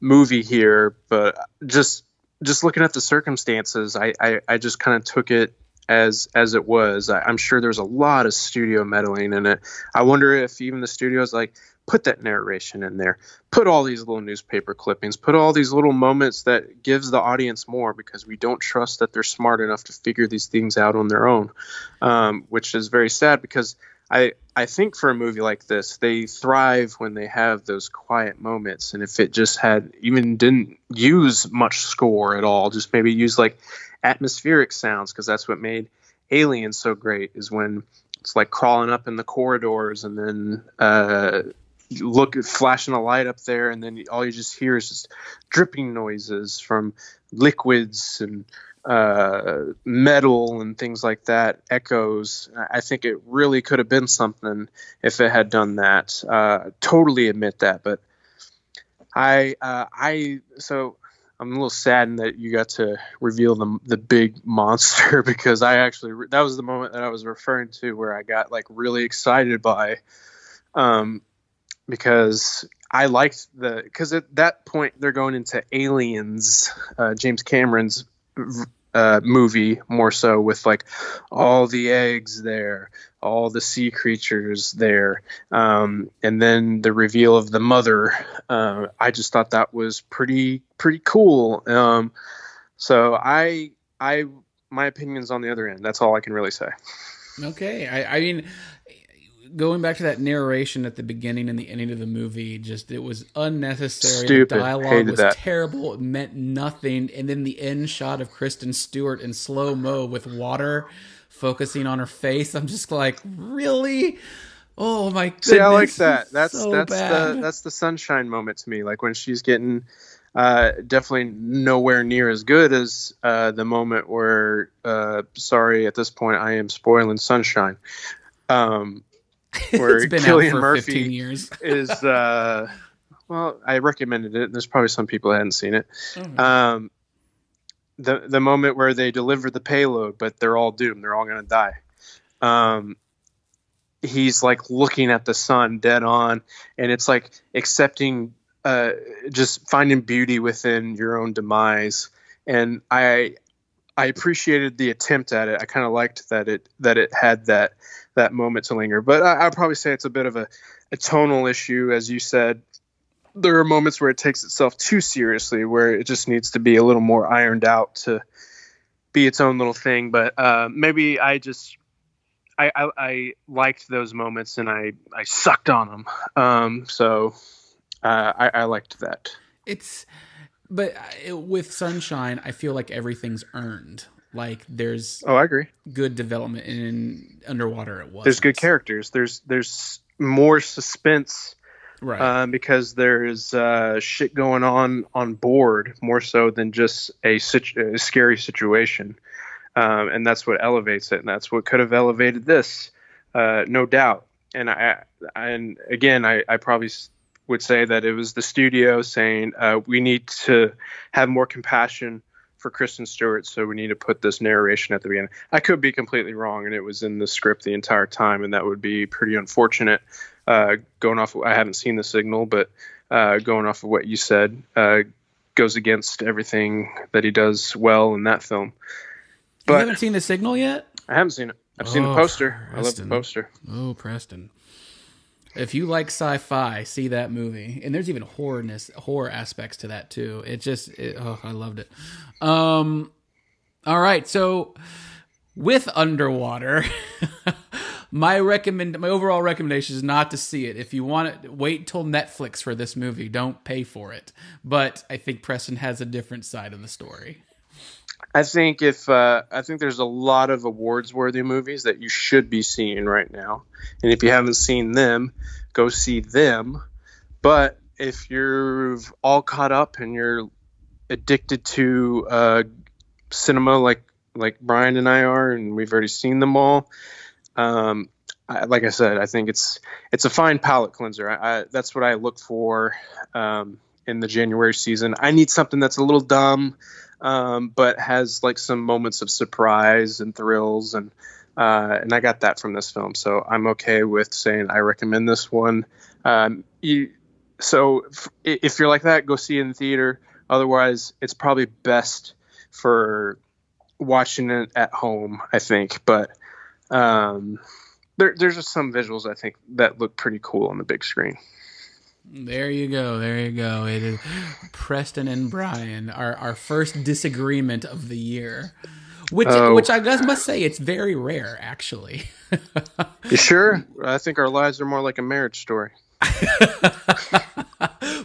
movie here. But just just looking at the circumstances, I, I, I just kind of took it as as it was. I, I'm sure there's a lot of studio meddling in it. I wonder if even the studio's like, put that narration in there, put all these little newspaper clippings, put all these little moments that gives the audience more, because we don't trust that they're smart enough to figure these things out on their own, um, which is very sad, because I, I think for a movie like this, they thrive when they have those quiet moments. And if it just had, even didn't use much score at all, just maybe use like atmospheric sounds, because that's what made Alien so great, is when it's like crawling up in the corridors and then, uh, you look at flashing a light up there, and then all you just hear is just dripping noises from liquids and uh, metal and things like that, echoes. I think it really could have been something if it had done that. Uh, totally admit that. But I, uh, I, so I'm a little saddened that you got to reveal the the big monster, because I actually, that was the moment that I was referring to where I got like really excited by, um, because I liked the, because at that point they're going into Aliens, uh, James Cameron's uh, movie more so, with like all the eggs there, all the sea creatures there, um, and then the reveal of the mother. Uh, I just thought that was pretty pretty cool. Um, so I I my opinion's on the other end. That's all I can really say. Okay, I, I mean. going back to that narration at the beginning and the ending of the movie, just it was unnecessary. Stupid. The dialogue Hated was that. terrible. It meant nothing. And then the end shot of Kristen Stewart in slow mo with water focusing on her face. I'm just like, really? Oh my goodness! See, I like that. That's so that's bad. the that's the Sunshine moment to me. Like when she's getting uh, definitely nowhere near as good as uh, the moment where. Uh, sorry, at this point, I am spoiling Sunshine. Um, where it's been Cillian out for Murphy fifteen years. is uh, well, I recommended it. There's probably some people that hadn't seen it. Mm-hmm. Um, the the moment where they deliver the payload, but they're all doomed. They're all going to die. Um, he's like looking at the sun dead on, and it's like accepting, uh, just finding beauty within your own demise. And I, I appreciated the attempt at it. I kind of liked that it, that it had that, that moment to linger, but I, I'll probably say it's a bit of a, a tonal issue. As you said, there are moments where it takes itself too seriously, where it just needs to be a little more ironed out to be its own little thing. But, uh, maybe I just, I, I, I liked those moments and I, I sucked on them. Um, so uh, I, I liked that. It's, but with Sunshine, I feel like everything's earned. Like there's oh, I agree. Good development in Underwater. It was there's good characters. There's there's more suspense, right? Uh, because there's uh, shit going on on board more so than just a, situ- a scary situation. Um, and that's what elevates it, and that's what could have elevated this, uh, no doubt. And I, I and again, I, I probably would say that it was the studio saying, uh, we need to have more compassion for Kristen Stewart, so we need to put this narration at the beginning. I could be completely wrong, and it was in the script the entire time, and that would be pretty unfortunate. Uh, going off, I haven't seen The Signal, but uh, going off of what you said, uh, goes against everything that he does well in that film. But you haven't seen The Signal yet? I haven't seen it. I've oh, seen the poster. Preston. I love the poster. Oh, Preston. If you like sci-fi, see that movie. And there's even horrorness, horror aspects to that, too. It just... It, oh, I loved it. Um, all right, so with Underwater... My recommend, my overall recommendation is not to see it. If you want it, wait till Netflix for this movie. Don't pay for it. But I think Preston has a different side of the story. I think if uh, I think there's a lot of awards-worthy movies that you should be seeing right now, and if you haven't seen them, go see them. But if you're all caught up and you're addicted to uh, cinema, like like Brian and I are, and we've already seen them all, um, I, like I said, I think it's it's a fine palate cleanser. I, I, that's what I look for um, in the January season. I need something that's a little dumb. Um, but has like some moments of surprise and thrills, and uh, and I got that from this film, so I'm okay with saying I recommend this one. Um, you, so if, if you're like that, go see it in the theater. Otherwise, it's probably best for watching it at home, I think. But um, there, there's just some visuals I think that look pretty cool on the big screen. There you go. There you go. It is Preston and Brian, our, our first disagreement of the year, which oh. which I guess must say it's very rare, actually. You sure? I think our lives are more like a marriage story.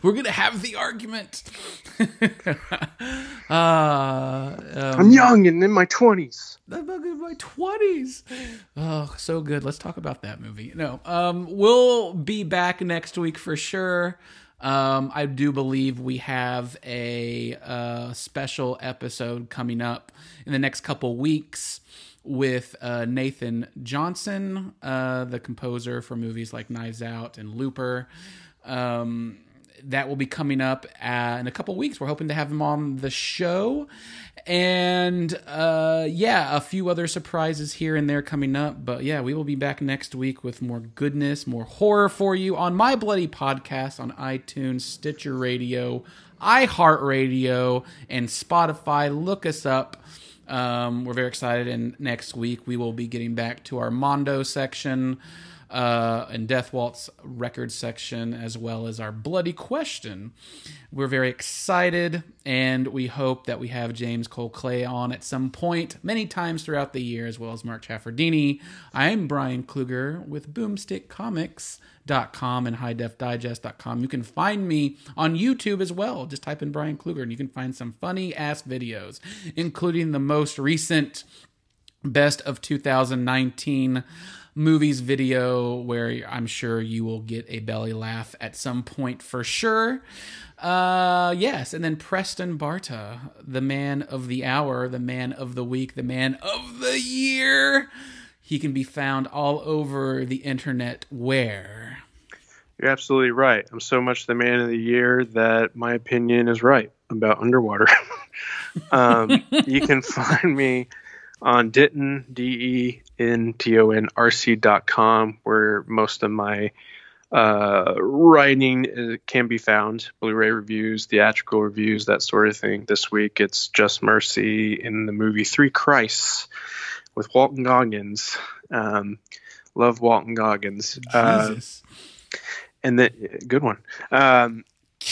We're going to have the argument. uh, um, I'm young and in my twenties. I'm in my twenties. Oh, so good. Let's talk about that movie. No, um, we'll be back next week for sure. Um, I do believe we have a uh, special episode coming up in the next couple weeks with uh, Nathan Johnson, uh, the composer for movies like Knives Out and Looper. Um, that will be coming up uh, in a couple weeks. We're hoping to have him on the show. And uh, yeah, a few other surprises here and there coming up. But yeah, we will be back next week with more goodness, more horror for you on My Bloody Podcast on iTunes, Stitcher Radio, iHeartRadio, and Spotify. Look us up. Um, we're very excited, and next week we will be getting back to our Mondo section. uh, and Death Waltz record section, as well as our Bloody Question. We're very excited, and we hope that we have James Cole Clay on at some point, many times throughout the year, as well as Mark Chaffardini. I'm Brian Kluger with Boomstick Comics dot com and high def digest dot com. You can find me on YouTube as well. Just type in Brian Kluger and you can find some funny ass videos, including the most recent best of two thousand nineteen movies video, where I'm sure you will get a belly laugh at some point for sure. Uh, yes. And then Preston Barta, the man of the hour, the man of the week, the man of the year. He can be found all over the internet. Where? You're absolutely right. I'm so much the man of the year that my opinion is right about Underwater. um, you can find me on Denton, D E N T O N R C dot com, where most of my uh, writing can be found. Blu-ray reviews, theatrical reviews, that sort of thing. This week it's Just Mercy in the movie Three Christs, with Walton Goggins. Um, love Walton Goggins. Jesus. Uh, and then, good one. Um,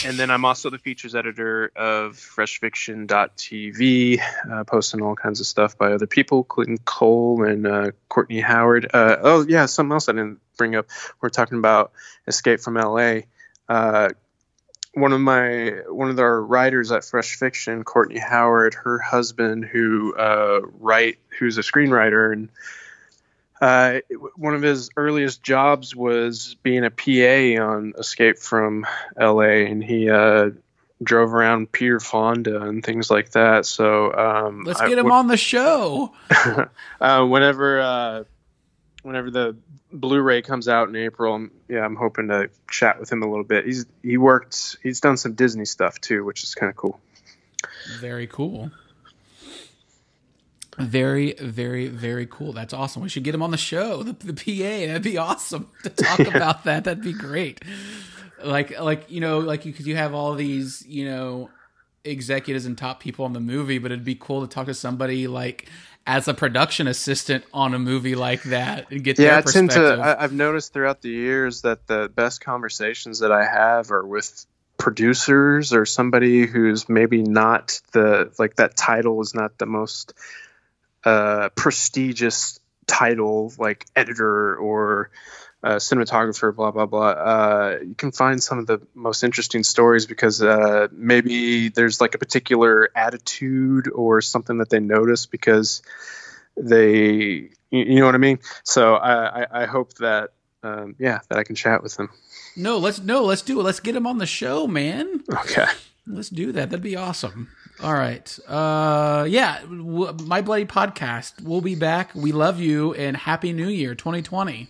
and then I'm also the features editor of fresh fiction dot t v, uh, posting all kinds of stuff by other people, Clinton Cole and uh, Courtney Howard. Uh, oh, yeah, something else I didn't bring up. We're talking about Escape from L A. Uh, One of my one of our writers at Fresh Fiction, Courtney Howard, her husband, who uh, write, who's a screenwriter, and uh, one of his earliest jobs was being a P A on Escape from L A, and he uh, drove around Peter Fonda and things like that. So um, let's get I, him w- on the show. uh, whenever. Uh, Whenever the Blu-ray comes out in April, I'm, yeah, I'm hoping to chat with him a little bit. He's he worked, he's done some Disney stuff too, which is kind of cool. Very cool. Very, very, very cool. That's awesome. We should get him on the show. The, the P A, that'd be awesome to talk yeah. about that. That'd be great. Like, like you know, like you, 'cause you have all these, you know, executives and top people on the movie, but it'd be cool to talk to somebody like as a production assistant on a movie like that and get yeah, their I perspective. Yeah, I, I've noticed throughout the years that the best conversations that I have are with producers or somebody who's maybe not the, like that title is not the most uh, prestigious title, like editor or uh, cinematographer, blah, blah, blah. Uh, you can find some of the most interesting stories because uh, maybe there's like a particular attitude or something that they notice because they, you know what I mean? So I, I, I hope that, um, yeah, that I can chat with them. No, let's, no, let's do it. Let's get them on the show, man. Okay. Let's do that. That'd be awesome. All right. Uh, yeah. W- My Bloody Podcast. We'll be back. We love you and happy new year, twenty twenty.